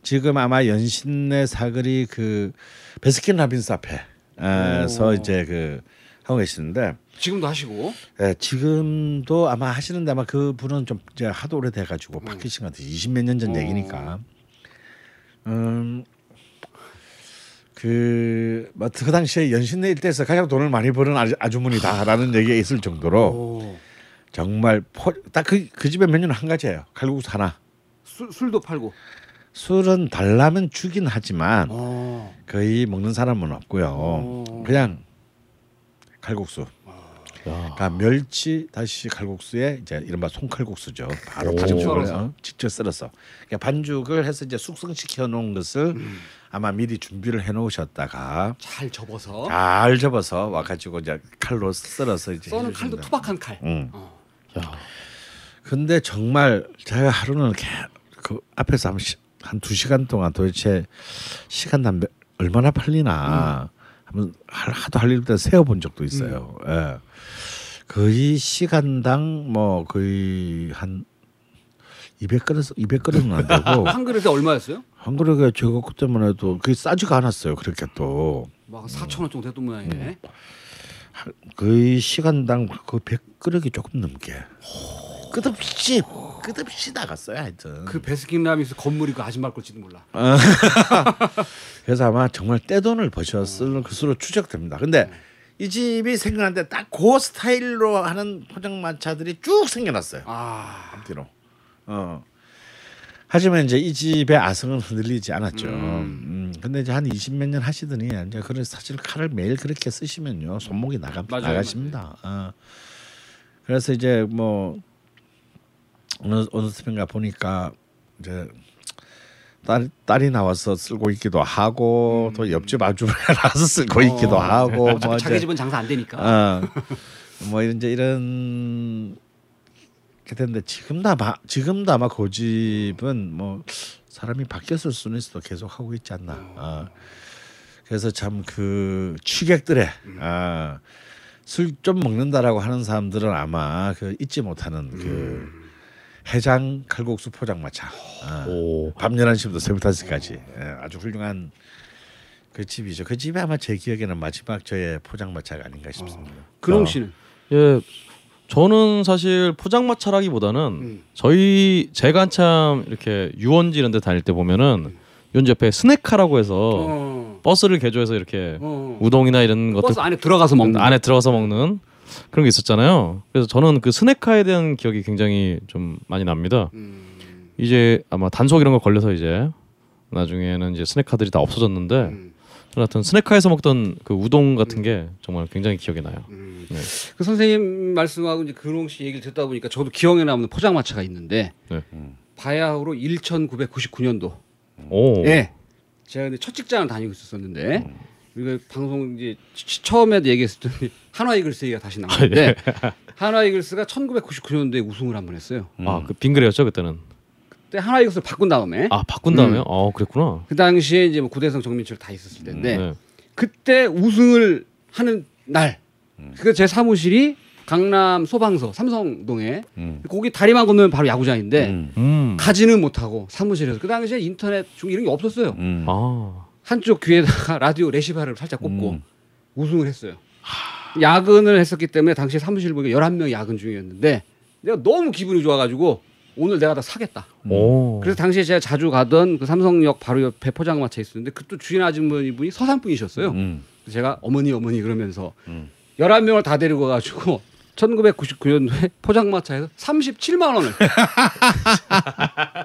지금 아마 연신내 사거리 그 베스킨라빈스 앞에서 이제 그 하고 계시는데, 지금도 하시고? 네, 지금도 아마 하시는데 아마 그 분은 좀 이제 하도 오래돼 가지고 바뀌신 것 같아요. 20몇 년 전 얘기니까. 그 당시에 연신내 일대에서 가장 돈을 많이 버는 아주머니다라는 얘기가 있을 정도로 정말 딱 그 집의 메뉴는 한 가지예요. 칼국수 하나. 술도 팔고. 술은 달라면 주긴 하지만 거의 먹는 사람은 없고요. 그냥 칼국수. 그러니까 멸치 다시 칼국수에 이제 이른바 송칼국수죠. 바로 반죽을 직접 썰어서. 그러니까 반죽을 해서 이제 숙성시켜 놓은 것을 아마 미리 준비를 해 놓으셨다가 잘 접어서 와 가지고 이제 칼로 썰어서 이제 써는 칼도 투박한 칼. 근데 정말 제가 하루는 그 앞에서 한 2시간 동안 도대체 시간당 얼마나 팔리나 한번 하도 할 일도 세어본 적도 있어요. 예. 거의 시간당 뭐 거의 한 200그릇은 안 되고 한 그릇에 얼마였어요? 한 그릇에 제가 그때만 해도 그게 싸지가 않았어요. 그렇게 또 막 4,000원 정도 됐던 모양이네. 거의 시간당 그 100그릇이 조금 넘게 끝없이 나갔어요. 하여튼 그 베스킨라빈스 건물이 그 아줌마 걸지도 몰라. 그래서 아마 정말 떼돈을 버셨을 것으로 추적됩니다. 근데 이 집이 생겨났는데 딱 그 스타일로 하는 포장마차들이 쭉 생겨났어요. 앞뒤로. 하지만 이제 이 집의 아성은 흔들리지 않았죠. 근데 이제 한 20몇 년 하시더니 이제 그런 사실 칼을 매일 그렇게 쓰시면요 손목이 나가십니다. 그래서 이제 뭐 어느 스펜가 보니까 이제 딸이 나와서 쓰고 있기도 하고 또 옆집 아주머니가 나와서 쓰고 있기도 하고 뭐 자기 집은 장사 안 되니까 뭐 이런 그랬는데 지금도 아마 그 집은 뭐 사람이 바뀌었을 수는 있어도 계속 하고 있지 않나. 그래서 참 그 취객들의 술 좀 먹는다라고 하는 사람들은 아마 그 잊지 못하는 그 해장 칼국수 포장마차 밤 11시부터 새벽 5시까지 아주 훌륭한 그 집이죠. 그 집이 아마 제 기억에는 마지막 저의 포장마차가 아닌가 싶습니다. 근홍 씨는? 예, 저는 사실 포장마차라기보다는 제가 한참 이렇게 유원지 이런 데 다닐 때 보면은 요즘 옆에 스낵카라고 해서 버스를 개조해서 이렇게 우동이나 이런 것들 버스 안에 들어가서 먹는 그런 게 있었잖아요. 그래서 저는 그 스낵카에 대한 기억이 굉장히 좀 많이 납니다. 이제 아마 단속 이런 거 걸려서 이제 나중에는 이제 스낵카들이 다 없어졌는데 하여튼 스낵카에서 먹던 그 우동 같은 게 정말 굉장히 기억에 나요. 네. 그 선생님 말씀하고 이제 근홍 씨 얘기를 듣다 보니까 저도 기억에 남는 포장마차가 있는데 바야흐로 1999년도. 오. 네. 제가 근데 첫 직장을 다니고 있었는데. 우리가 방송 이제 처음에도 얘기했을 때 한화 이글스 얘기가 다시 나왔는데 한화 이글스가 1999년도에 우승을 한번 했어요. 그 빙그레였죠 그때는. 그때 한화 이글스를 바꾼 다음에? 그랬구나. 그 당시에 이제 뭐 구대성 정민철 다 있었을 텐데 그때 우승을 하는 날. 그 제 사무실이 강남 소방서 삼성동에 거기 다리만 건너면 바로 야구장인데 가지는 못하고 사무실에서 그 당시에 인터넷 중 이런 게 없었어요. 한쪽 귀에다가 라디오 레시바를 살짝 꽂고 우승을 했어요. 야근을 했었기 때문에 당시에 사무실 보니까 11명 야근 중이었는데 내가 너무 기분이 좋아가지고 오늘 내가 다 사겠다. 그래서 당시에 제가 자주 가던 그 삼성역 바로 옆에 포장마차에 있었는데 그 또 주인 아주머니분이 서산분이셨어요. 그래서 제가 어머니 그러면서 11명을 다 데리고 가지고 1999년도에 포장마차에서 37만 원을.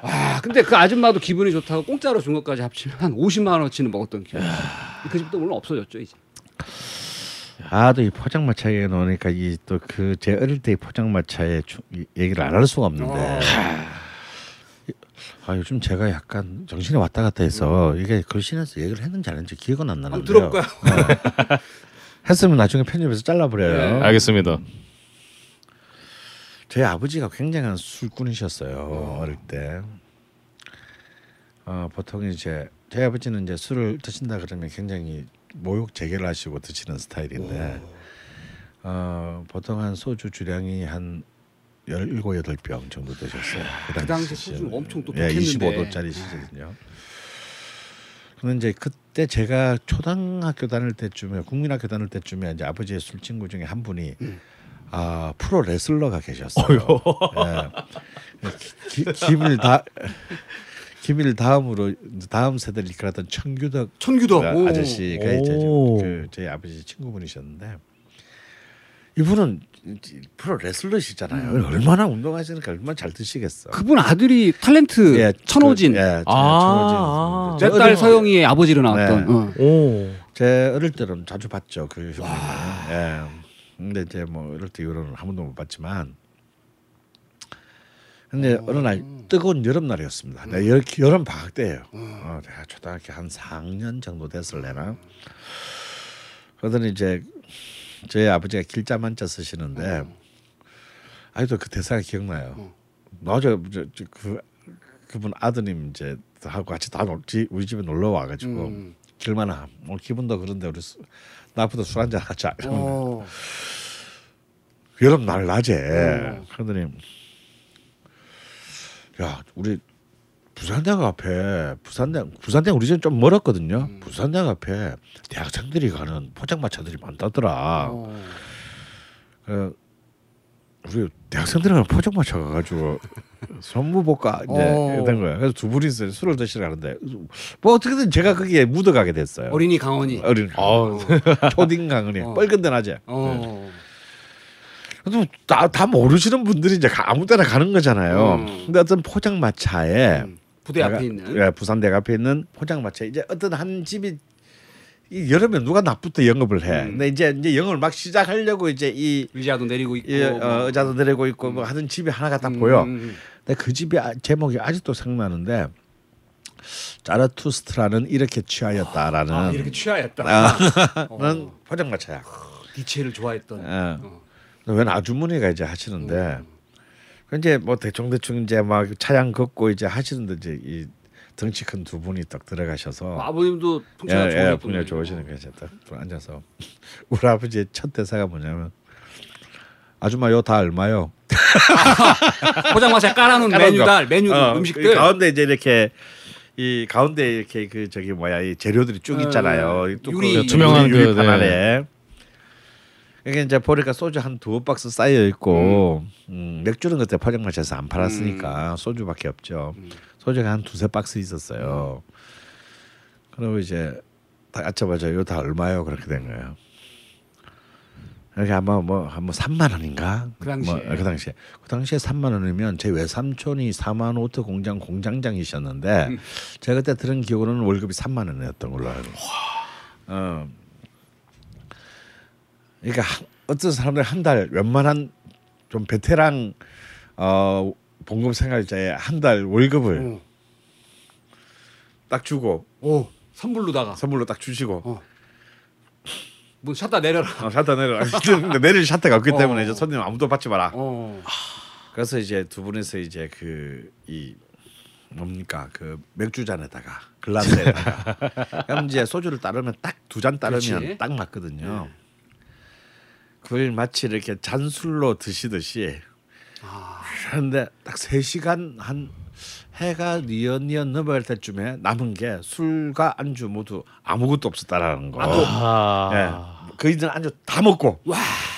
아, 근데 그 아줌마도 기분이 좋다고 공짜로 준 것까지 합치면 한 50만 원어치는 먹었던 기억이 나요. 그 집도 물론 없어졌죠, 이제. 아, 또 이 포장마차에 넣으니까 이 또 그 제 어릴 때 포장마차에 얘기를 안 할 수가 없는데. 아, 요즘 제가 약간 정신이 왔다 갔다 해서 이게 걸신에서 얘기를 했는지 안 했는지 기억은 안 나는데요. 들어볼까요? 했으면 나중에 편집해서 잘라버려요. 네, 알겠습니다. 제 아버지가 굉장한 술꾼이셨어요. 어릴 때. 보통 이제 제 아버지는 이제 술을 드신다 그러면 굉장히 모욕 재개를 하시고 드시는 스타일인데 보통 한 소주 주량이 한 17-18병 정도 드셨어요. 그 당시 소주 엄청 또 좋겠는데. 25도짜리 시절이거든요. 근데 이제 그때 제가 초등학교 다닐 때쯤에 국민학교 다닐 때쯤에 이제 아버지의 술 친구 중에 한 분이 아 프로 레슬러가 계셨어요. 예. 김일 다음으로 다음 세대를 이끌었던 청규덕 아저씨가 이제 그 저희 아버지 친구분이셨는데 이분은 프로 레슬러시잖아요. 얼마나 운동하시니까 얼마나 잘 드시겠어. 그분 아들이 탤런트 천호진. 제 딸 서영이의 아버지로 나왔던. 제 어릴 때는 자주 봤죠. 그 형님. 예. 근데 이제 뭐 이럴 때 이후로는 한 번도 못 봤지만. 근데 어느 날 뜨거운 여름날이었습니다. 여름 방학 때예요. 제가 초등학교 한 4학년 정도 됐을래나. 그러더니 이제. 저희 아버지가 길자만자 쓰시는데 아직도 그 대사가 기억나요. 그분 아드님 이제 하고 같이 다 우리 집에 놀러 와가지고 길만아 오늘 기분도 그런데 우리 나부터 술 한잔 하자. 여름 날 낮에 그러더니 야 우리 부산대학 앞에 부산대학 우리 집은 좀 멀었거든요. 부산대학 앞에 대학생들이 가는 포장마차들이 많다더라. 우리 대학생들이 가는 포장마차 가가지고 선무 볼까 이제 된 거예요. 그래서 두 분이서 술을 드시러 가는데 뭐 어떻게든 제가 거기에 묻어가게 됐어요. 어린이 강원이 초딩 강원이 빨간 데 낮에. 또 다 모르시는 분들이 이제 아무데나 가는 거잖아요. 근데 어떤 포장마차에 부대 앞에 있는 부산대학 앞에 있는 포장마차 이제 어떤 한 집이 이 여름에 누가 낮부터 영업을 해. 근데 이제 영업을 막 시작하려고 이제 이 의자도 내리고 있고 의자도 내리고 있고 뭐 하던 집이 하나가 딱 보여. 근데 그 집이 제목이 아직도 생각나는데 짜르투스트라는 이렇게 취하였다라는 이렇게 취하였다라는 포장마차야. 니체를 좋아했던. 웬 아주머니가 이제 하시는데 이제 뭐 대충 이제 막 차량 걷고 이제 하시는데 이제 이 덩치 큰 두 분이 딱 들어가셔서 아버님도 풍채가 좋으시는 분이 딱 앉아서 우리 아버지의 첫 대사가 뭐냐면 아줌마 요 다 얼마요? 포장마차에 깔아놓은 메뉴 음식들 가운데 이제 이렇게 이 가운데 이렇게 그 저기 뭐야 이 재료들이 쭉 있잖아요. 유리 투명한 유리판 안에. 이게 이제 보니까 소주 한 두어 박스 쌓여 있고 맥주는 그때 포장마차에서 안 팔았으니까 소주밖에 없죠. 소주가 한 두세 박스 있었어요. 그리고 이제 딱 여쭤봐서 이거 다 얼마요? 그렇게 된 거예요. 이렇게 아마 뭐 3만 원인가? 그 당시에 3만 원이면 제 외삼촌이 사만오토 공장장이셨는데 제가 그때 들은 기억으로는 월급이 3만 원이었던 걸로 알고. 그러니까 어떤 사람들 한 달 웬만한 좀 베테랑 봉급 생활자의 한 달 월급을 딱 주고 선물로 딱 주시고 뭐 샷다 내려라 샷다 내려라 내릴 샷다가 없기 때문에 이제 손님 아무도 받지 마라. 그래서 이제 두 분에서 이제 그 이 뭡니까 그 맥주 잔에다가 글라스에다가 그럼 이제 소주를 따르면 딱 두 잔 따르면 딱 맞거든요. 네. 그걸 마치 이렇게 잔술로 드시듯이 그런데 딱 3시간 한 해가 뉘엿뉘엿 넘어갈 때쯤에 남은 게 술과 안주 모두 아무것도 없었다라는 거. 예. 그이들 안주 다 먹고.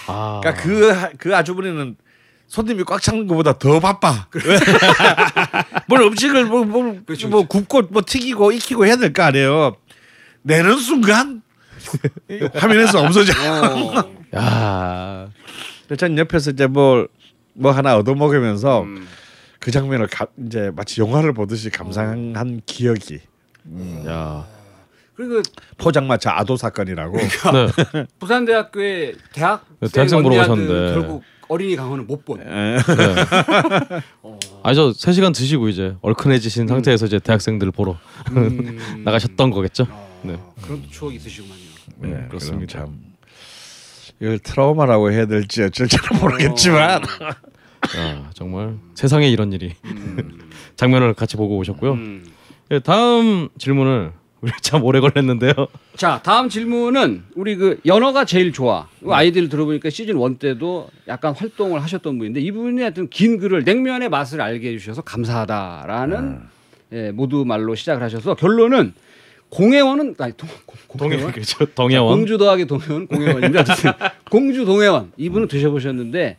그러니까 그 아주머니는 손님이 꽉 찬 것보다 더 바빠. 뭘 음식을 뭐 굽고 뭐 튀기고 익히고 해야 될 거 아니에요. 내는 순간 화면에서 없어져. 야. 전 옆에서 이제 뭐 하나 얻어먹으면서 그 장면을 이제 마치 영화를 보듯이 감상한 기억이. 야. 그리고 포장마차 아도 사건이라고. 그러니까 네. 부산대학교의 대학생 보러 가셨는데 결국 어린이 강원은 못 본. 네. 아니 저 3시간 드시고 이제 얼큰해지신 상태에서 이제 대학생들을 보러 나가셨던 거겠죠. 네. 그런 추억이 있으시구만요. 네, 그렇습니다. 참 이걸 트라우마라고 해야 될지 어쩔지는 모르겠지만 아, 정말 세상에 이런 일이 장면을 같이 보고 오셨고요. 네, 다음 질문을 우리 참 오래 걸렸는데요. 자, 다음 질문은 우리 그 연어가 제일 좋아. 아이디를 들어보니까 시즌 1 때도 약간 활동을 하셨던 분인데 이분이 하여튼 긴 글을 냉면의 맛을 알게 해주셔서 감사하다라는 예, 모두 말로 시작을 하셔서 결론은 공예원은 아니 동해원 그렇죠. 동해원. 공주 더하기 동해원 공예원입니다. 공주 동해원 이분은 드셔보셨는데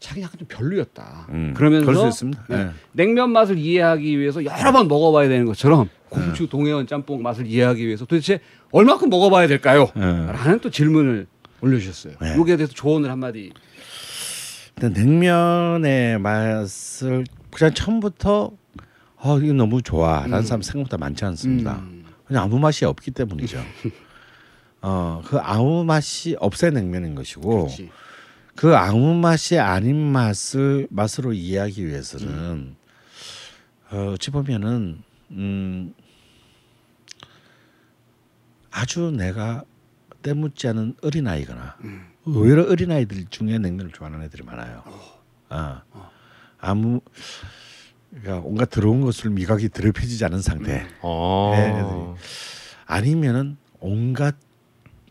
자기 약간 좀 별로였다. 그러면서 그럴 수 있습니다. 네. 네. 냉면 맛을 이해하기 위해서 여러 번 먹어봐야 되는 것처럼 공주 동해원 짬뽕 맛을 이해하기 위해서 도대체 얼마큼 먹어봐야 될까요? 라는 또 질문을 올려주셨어요. 네. 여기에 대해서 조언을 한마디. 일단 냉면의 맛을 그냥 처음부터 이거 너무 좋아라는 사람 생각보다 많지 않습니다. 그냥 아무 맛이 없기 때문이죠. 그 아무 맛이 없어야 냉면인 것이고 그렇지. 그 아무 맛이 아닌 맛을 맛으로 이해하기 위해서는 어찌 보면은 아주 내가 때묻지 않은 어린아이거나 오히려 어린아이들 중에 냉면을 좋아하는 애들이 많아요. 그러니까 온갖 더러운 것을 미각이 더럽혀지지 않은 상태. 아니면은 온갖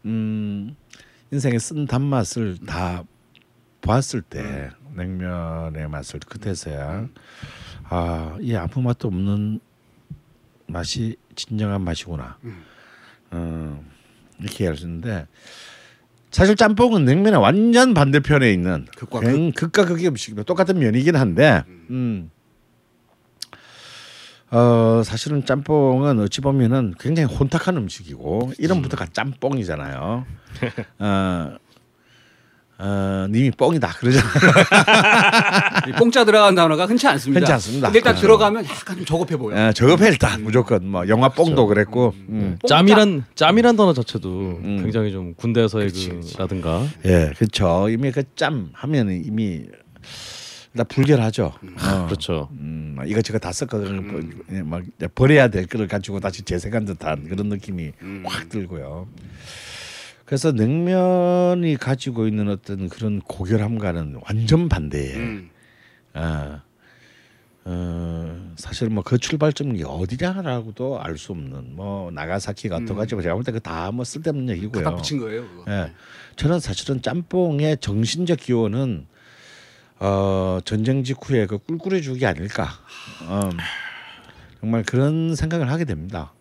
인생의 쓴 단맛을 다 봤을 때 냉면의 맛을 그때서야 이 아무 맛도 없는 맛이 진정한 맛이구나 이렇게 얘기할 수 있는데 사실 짬뽕은 냉면의 완전 반대편에 있는 극과 극의 음식이고 똑같은 면이긴 한데 사실은 짬뽕은 어찌 보면은 굉장히 혼탁한 음식이고 이름부터가 짬뽕이잖아요. 님이 뽕이다 그러잖아요. 뽕자 들어간 단어가 흔치 않습니다. 흔치 않습니다. 근데 일단 들어가면 약간 좀 저급해 보여. 저급해 일단 무조건 뭐 영화 뽕도 그랬고 짬이란 단어 자체도 굉장히 좀 군대에서의 그라든가 예 그렇죠. 이미 그 짬 하면은 이미 나 불결하죠. 그렇죠. 이것저것 다 섞어 막 버려야 될 거를 가지고 다시 재생한 듯한 그런 느낌이 확 들고요. 그래서 냉면이 가지고 있는 어떤 그런 고결함과는 완전 반대예요. 사실 뭐 그 출발점이 어디냐라고도 알 수 없는 뭐 나가사키 같은 거 가지고 제가 볼 때 그 다 뭐 쓸데없는 얘기고요. 갖다 붙인 거예요, 그거. 예. 저는 사실은 짬뽕의 정신적 기원은 전쟁 직후에 그 꿀꿀해죽이 아닐까. 정말 그런 생각을 하게 됩니다.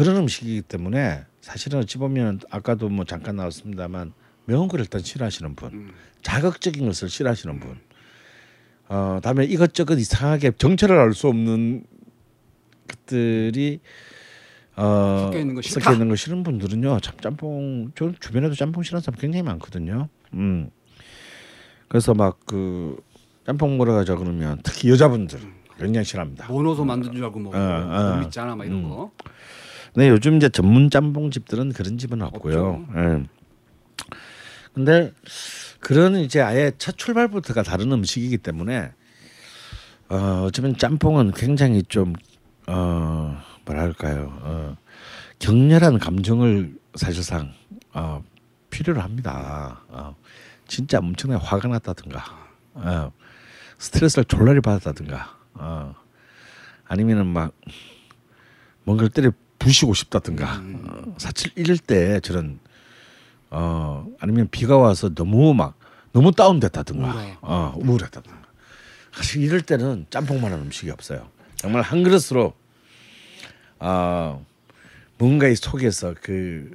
그런 음식이기 때문에 사실은 어찌 보면 아까도 뭐 잠깐 나왔습니다만 매운 걸 일단 싫어하시는 분, 자극적인 것을 싫어하시는 분, 다음에 이것저것 이상하게 정체를 알 수 없는 것들이 섞여 있는 거 싫은 분들은요, 참 짬뽕, 저 주변에도 짬뽕 싫어하는 사람 굉장히 많거든요. 그래서 막 그 짬뽕 먹으러 가자 그러면 특히 여자분들 굉장히 싫어합니다. 모노소 만든 줄 알고 먹는 거 있잖아, 막 이런 거. 네, 요즘 이제 전문 짬뽕 집들은 그런 집은 없고요. 그런데 그런 이제 아예 첫 출발부터가 다른 음식이기 때문에 어쩌면 짬뽕은 굉장히 좀 뭐랄까요 격렬한 감정을 사실상 필요로 합니다. 진짜 엄청나게 화가 났다든가, 스트레스를 졸라리 받았다든가, 아니면은 막 뭔가를 때려 부시고 싶다든가 사실 이럴 때 저는 아니면 비가 와서 너무 다운됐다든가 우울했다든가 사실 이럴 때는 짬뽕만한 음식이 없어요. 정말 한 그릇으로 뭔가 이 속에서 그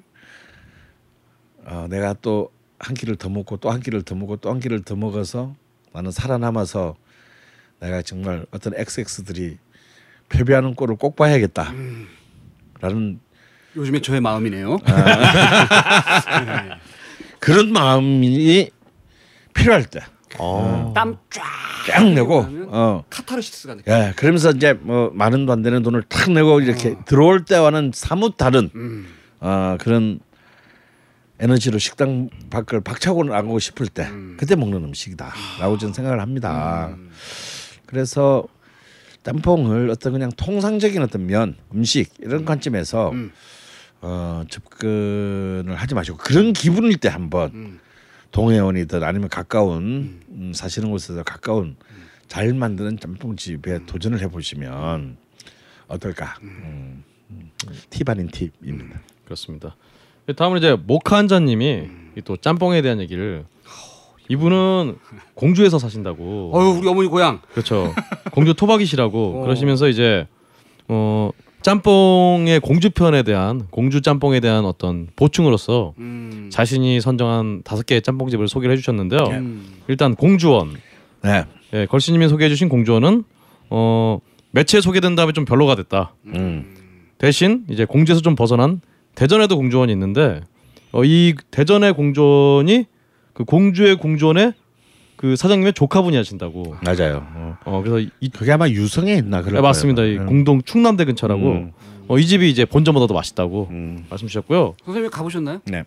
내가 또 한 끼를 더 먹고 또 한 끼를 더 먹고 또 한 끼를 더 먹어서 나는 살아남아서 내가 정말 어떤 XX들이 패배하는 꼴을 꼭 봐야겠다라는 요즘에 저의 마음이네요. 네. 그런 마음이 필요할 때 땀 쫙 내고 카타르시스가 느껴. 예, 그러면서 이제 뭐 많은 돈 안 되는 돈을 탁 내고 이렇게 들어올 때와는 사뭇 다른 그런 에너지로 식당 밖을 박차고 나가고 싶을 때 그때 먹는 음식이다라고 저는 생각을 합니다. 그래서 짬뽕을 어떤 그냥 통상적인 어떤 면 음식 이런 관점에서 접근을 하지 마시고 그런 기분일 때 한번 동해원이든 아니면 가까운 사시는 곳에서 가까운 잘 만드는 짬뽕집에 도전을 해보시면 어떨까. 팁 아닌 팁입니다. 그렇습니다. 다음은 이제 모카한자님이 또 짬뽕에 대한 얘기를 이분은 공주에서 사신다고. 우리 어머니 고향. 그렇죠. 공주 토박이시라고 그러시면서 이제 짬뽕의 공주편에 대한 공주 짬뽕에 대한 어떤 보충으로서 자신이 선정한 5개의 짬뽕집을 소개를 해주셨는데요. 일단 공주원. 네. 예, 걸신님이 소개해주신 공주원은 매체에 소개된 다음에 좀 별로가 됐다. 대신 이제 공주에서 좀 벗어난 대전에도 공주원이 있는데 이 대전의 공주원이 그 공주의 공주원의 그 사장님의 조카분이 하신다고. 맞아요. 그래서 그게 아마 유성에 있나 그럴 거예요. 맞습니다. 이 공동 충남대 근처라고. 이 집이 이제 본점보다 더 맛있다고 말씀 주셨고요. 선생님 가보셨나요? 네.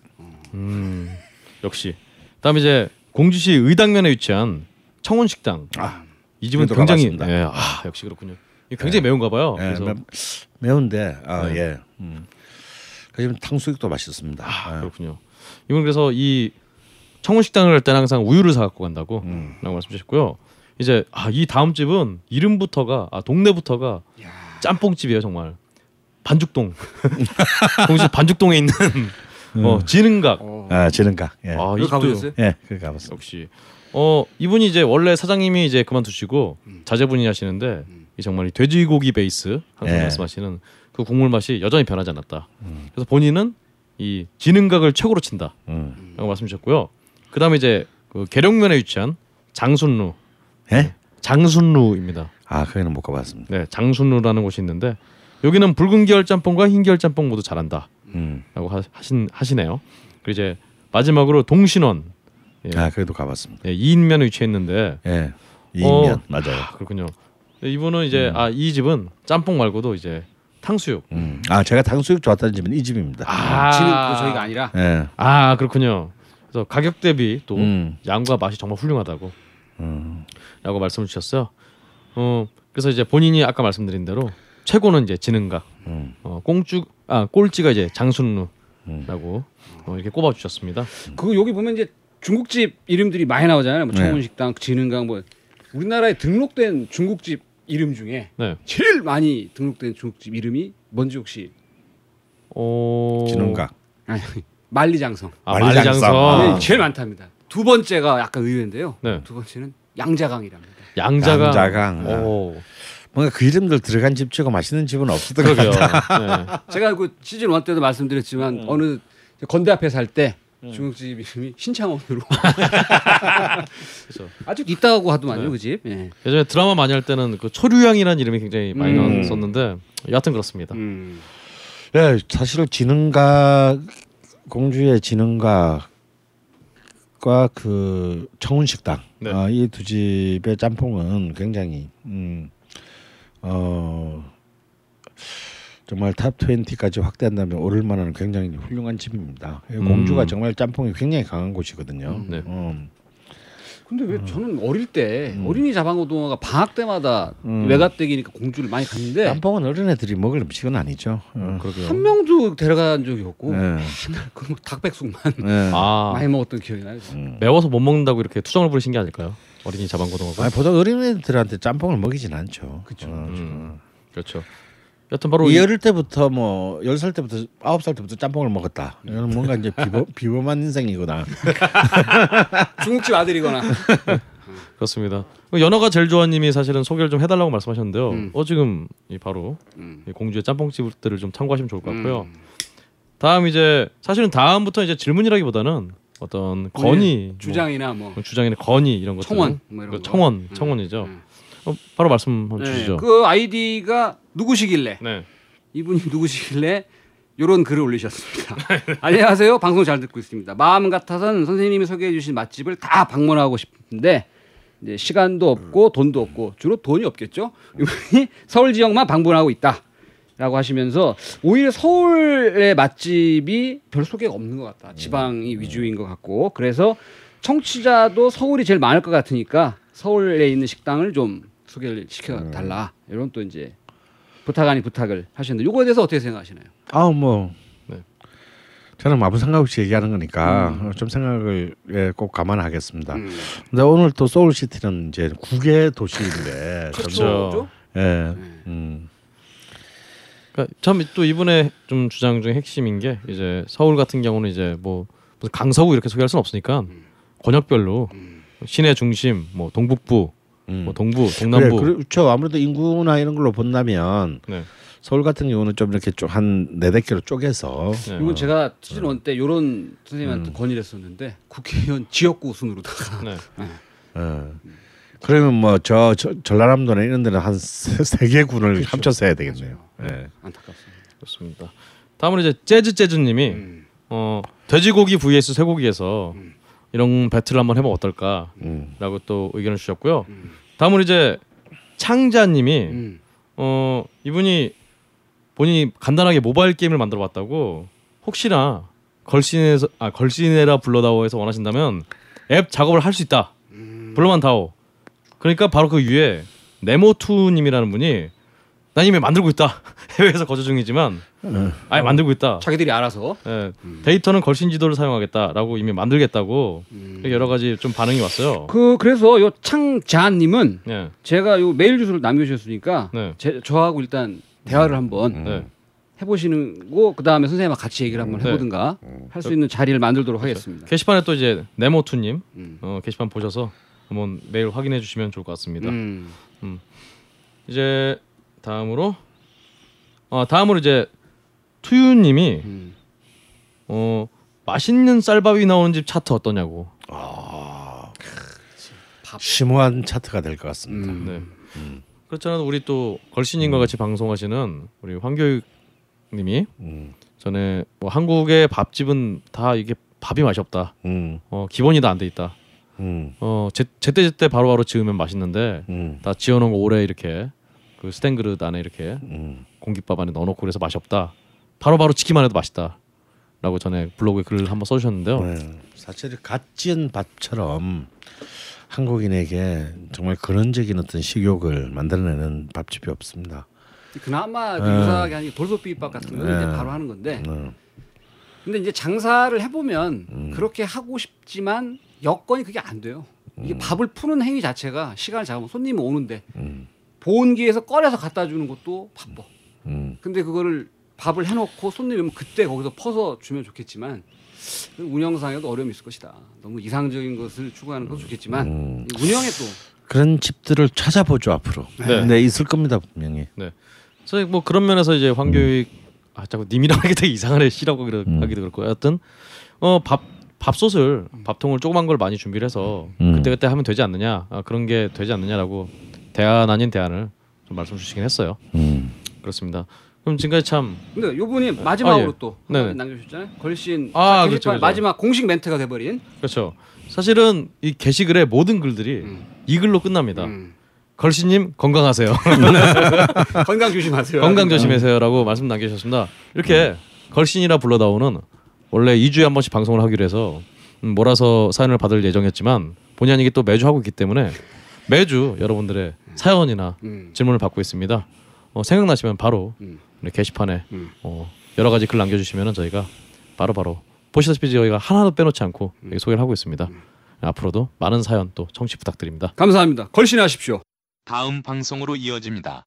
역시. 그다음 이제 공주시 의당면에 위치한 청원식당. 이 집은 굉장히 역시 그렇군요. 굉장히 매운가 봐요. 예, 그래서 매운데 예. 그리고 탕수육도 맛있었습니다. 그렇군요. 이분 그래서 이 청원식당을 할 때는 항상 우유를 사갖고 간다고 라고 말씀 주셨고요. 이제 이 다음 집은 이름부터가 동네부터가 짬뽕집이에요. 정말 반죽동 공주 반죽동에 있는 진흥각. 진흥각. 예. 이거 가보셨어요? 예, 그 가봤어요. 역시 이분이 이제 원래 사장님이 이제 그만두시고 자제분이 하시는데 이 정말 돼지고기 베이스 항상 말씀하시는 그 국물 맛이 여전히 변하지 않았다. 그래서 본인은 이 진흥각을 최고로 친다 라고 말씀 주셨고요. 그다음에 이제 그 계룡면에 위치한 장순루. 예? 장순루입니다. 거기는 못 가봤습니다. 네, 장순루라는 곳이 있는데 여기는 붉은 계열 짬뽕과 흰 계열 짬뽕 모두 잘한다. 라고 하시네요. 그리고 이제 마지막으로 동신원. 예. 거기도 가봤습니다. 예, 이인면에 위치했는데. 예. 이인면 맞아요. 그렇군요. 이분은 이제 이 집은 짬뽕 말고도 이제 탕수육. 제가 탕수육 좋았다는 집은 이 집입니다. 지금 저희가 아니라. 예. 그렇군요. 그래서 가격 대비 또 양과 맛이 정말 훌륭하다고 라고 말씀을 주셨어요. 그래서 이제 본인이 아까 말씀드린 대로 최고는 이제 진흥각, 꼴찌가 이제 장순루라고 이렇게 꼽아 주셨습니다. 그 여기 보면 이제 중국집 이름들이 많이 나오잖아요. 뭐 청원식당, 진흥각 뭐 우리나라에 등록된 중국집 이름 중에 제일 많이 등록된 중국집 이름이 뭔지 혹시? 진흥각. 아니. 만리장성. 만리장성. 네, 제일 많답니다. 2번째가 약간 의외인데요. 네. 2번째는 양자강이랍니다. 양자강. 뭔가 그 이름들 들어간 집 치고 맛있는 집은 없었던 것 같아요. 네. 제가 그 시즌 1 때도 말씀드렸지만 어느 건대 앞에 살 때 중국집 이름이 신창원으로. 아주 이따가고 하더만요. 그 집. 예. 예전에 드라마 많이 할 때는 그 초류향이라는 이름이 굉장히 많이 나왔었는데 여하튼 그렇습니다. 예, 사실 지능각 공주의 진흥각과 그 청운식당 이 두 집의 짬뽕은 굉장히 정말 탑 20까지 확대한다면 오를 만한 굉장히 훌륭한 집입니다. 공주가 정말 짬뽕이 굉장히 강한 곳이거든요. 네. 근데 왜 저는 어릴 때 어린이 자방고등어가 방학 때마다 외갓댁이니까 공주를 많이 갔는데 짬뽕은 어린애들이 먹을 음식은 아니죠. 한 명도 데려간 적이 없고 그 닭백숙만 많이 먹었던 기억이 나요. 매워서 못 먹는다고 이렇게 투정을 부리신 게 아닐까요? 어린이 자방고등어가. 보통 어린애들한테 짬뽕을 먹이진 않죠. 그렇죠. 그렇죠. 여튼 바로 이 어릴 때부터 뭐 10살 때부터 9살 때부터 짬뽕을 먹었다. 이건 뭔가 이제 비범한 인생이구나. 중국집 아들이거나. 그렇습니다. 연어가 제일 좋아님이 사실은 소개를 좀 해달라고 말씀하셨는데요. 지금 바로 공주의 짬뽕집들을 좀 참고하시면 좋을 것 같고요. 다음 이제 사실은 다음부터 이제 질문이라기보다는 어떤 건의 주장이나 뭐 주장이나 건의 이런 것들 청원 뭐 이런 거. 청원이죠. 바로 말씀 한번 주시죠. 그 아이디가 누구시길래? 네. 이분이 누구시길래 이런 글을 올리셨습니다. 안녕하세요. 방송 잘 듣고 있습니다. 마음 같아서는 선생님이 소개해 주신 맛집을 다 방문하고 싶은데 이제 시간도 없고 돈도 없고 주로 돈이 없겠죠. 이분이 서울 지역만 방문하고 있다라고 하시면서 오히려 서울의 맛집이 별 소개가 없는 것 같다. 지방이 위주인 것 같고 그래서 청취자도 서울이 제일 많을 것 같으니까 서울에 있는 식당을 좀 소개를 시켜달라. 이런 또 이제 부탁 아닌 부탁을 하시는데 요거에 대해서 어떻게 생각하시나요? 네. 저는 아무 생각 없이 얘기하는 거니까 좀 생각을 꼭 감안하겠습니다. 근데 오늘 또 서울시티는 이제 9개 도시인데 그렇죠. 예. 그러니까 참 또 이분의 좀 주장 중에 핵심인 게 이제 서울 같은 경우는 이제 뭐 무슨 강서구 이렇게 소개할 수는 없으니까 권역별로 시내 중심, 뭐 동북부 뭐 동부, 동남부. 그래, 그렇죠. 아무래도 인구나 이런 걸로 본다면 서울 같은 경우는 좀 이렇게 한 4-5개로 쪼개서. 이건 제가 시즌1 때 이런 선생님한테 건의를 했었는데 국회의원 지역구 순으로다가. 그러면 뭐 저 전라남도나 이런 데는 한 3개 군을 합쳐서 해야 되겠네요. 안타깝습니다. 그렇습니다. 다음으로 이제 재즈재즈님이 돼지고기 vs 쇠고기에서 이런 배틀을 한번 해보면 어떨까라고 또 의견을 주셨고요. 다음으로 이제 창자님이 이분이 본인이 간단하게 모바일 게임을 만들어봤다고 혹시나 걸신에서 걸신에라 불러다오에서 원하신다면 앱 작업을 할 수 있다. 불러만 다오. 그러니까 바로 그 위에 네모투님이라는 분이 난 이미 만들고 있다. 해외에서 거주 중이지만 아예 만들고 있다. 자기들이 알아서. 데이터는 걸신 지도를 사용하겠다라고 이미 만들겠다고 여러 가지 좀 반응이 왔어요. 그래서 요 창자님은 제가 요 메일 주소를 남겨주셨으니까 저하고 일단 대화를 한번 해보시는 거 그다음에 선생님하고 같이 얘기를 한번 해보든가 할 수 있는 자리를 만들도록 하겠습니다. 게시판에 또 이제 네모투님 게시판 보셔서 한번 메일 확인해 주시면 좋을 것 같습니다. 이제 다음으로 이제 투유님이 맛있는 쌀밥이 나오는 집 차트 어떠냐고. 심오한 차트가 될 것 같습니다. 그렇잖아요. 우리 또 걸신님과 같이 방송하시는 우리 황교육님이 전에 뭐 한국의 밥집은 다 이게 밥이 맛이 없다. 기본이 다 안 돼 있다. 제때 바로바로 지으면 맛있는데 다 지어놓은 거 오래 이렇게. 그 스탠그릇 안에 이렇게 공깃밥 안에 넣어놓고 그래서 맛이 없다. 바로바로 지기만 해도 맛있다라고 전에 블로그에 글을 한번 써주셨는데요. 사실 갓 지은 밥처럼 한국인에게 정말 근원적인 어떤 식욕을 만들어내는 밥집이 없습니다. 그나마 유사하게 하는 돌솥비빔밥 같은 거는 이제 바로 하는 건데 근데 이제 장사를 해보면 그렇게 하고 싶지만 여건이 그게 안 돼요. 이게 밥을 푸는 행위 자체가 시간을 잡으면 손님이 오는데 보온기에서 꺼내서 갖다 주는 것도 바빠. 근데 그거를 밥을 해놓고 손님이 오면 그때 거기서 퍼서 주면 좋겠지만 운영상에도 어려움이 있을 것이다. 너무 이상적인 것을 추구하는 것도 좋겠지만 운영에 또 그런 집들을 찾아보죠 앞으로. 네, 있을 겁니다 분명히. 저희 뭐 그런 면에서 이제 황교익 자꾸 님이랑 하기 되게 이상하네 씨라고 하기도 그렇고 하여튼 밥통을 조그만 걸 많이 준비를 해서 그때 하면 되지 않느냐 그런 게 되지 않느냐라고. 대안 아닌 대안을 좀 말씀 주시긴 했어요. 그렇습니다. 그럼 지금까지 참. 근데 요분이 마지막으로 또 남겨주셨잖아요. 걸신 게시판 마지막 공식 멘트가 돼버린. 그렇죠. 사실은 이 게시글의 모든 글들이 이 글로 끝납니다. 걸신님 건강하세요. 건강 조심하세요. 건강 조심하세요라고 말씀 남겨주셨습니다. 이렇게 걸신이라 불러다오는 원래 2주에 한 번씩 방송을 하기로 해서 몰아서 사연을 받을 예정이었지만 본의 아니게 또 매주 하고 있기 때문에. 매주 여러분들의 사연이나 질문을 받고 있습니다. 생각나시면 바로 게시판에 여러 가지 글 남겨주시면 저희가 바로바로 보시다시피 저희가 하나도 빼놓지 않고 소개를 하고 있습니다. 앞으로도 많은 사연 또 청취 부탁드립니다. 감사합니다. 걸신하십시오. 다음 방송으로 이어집니다.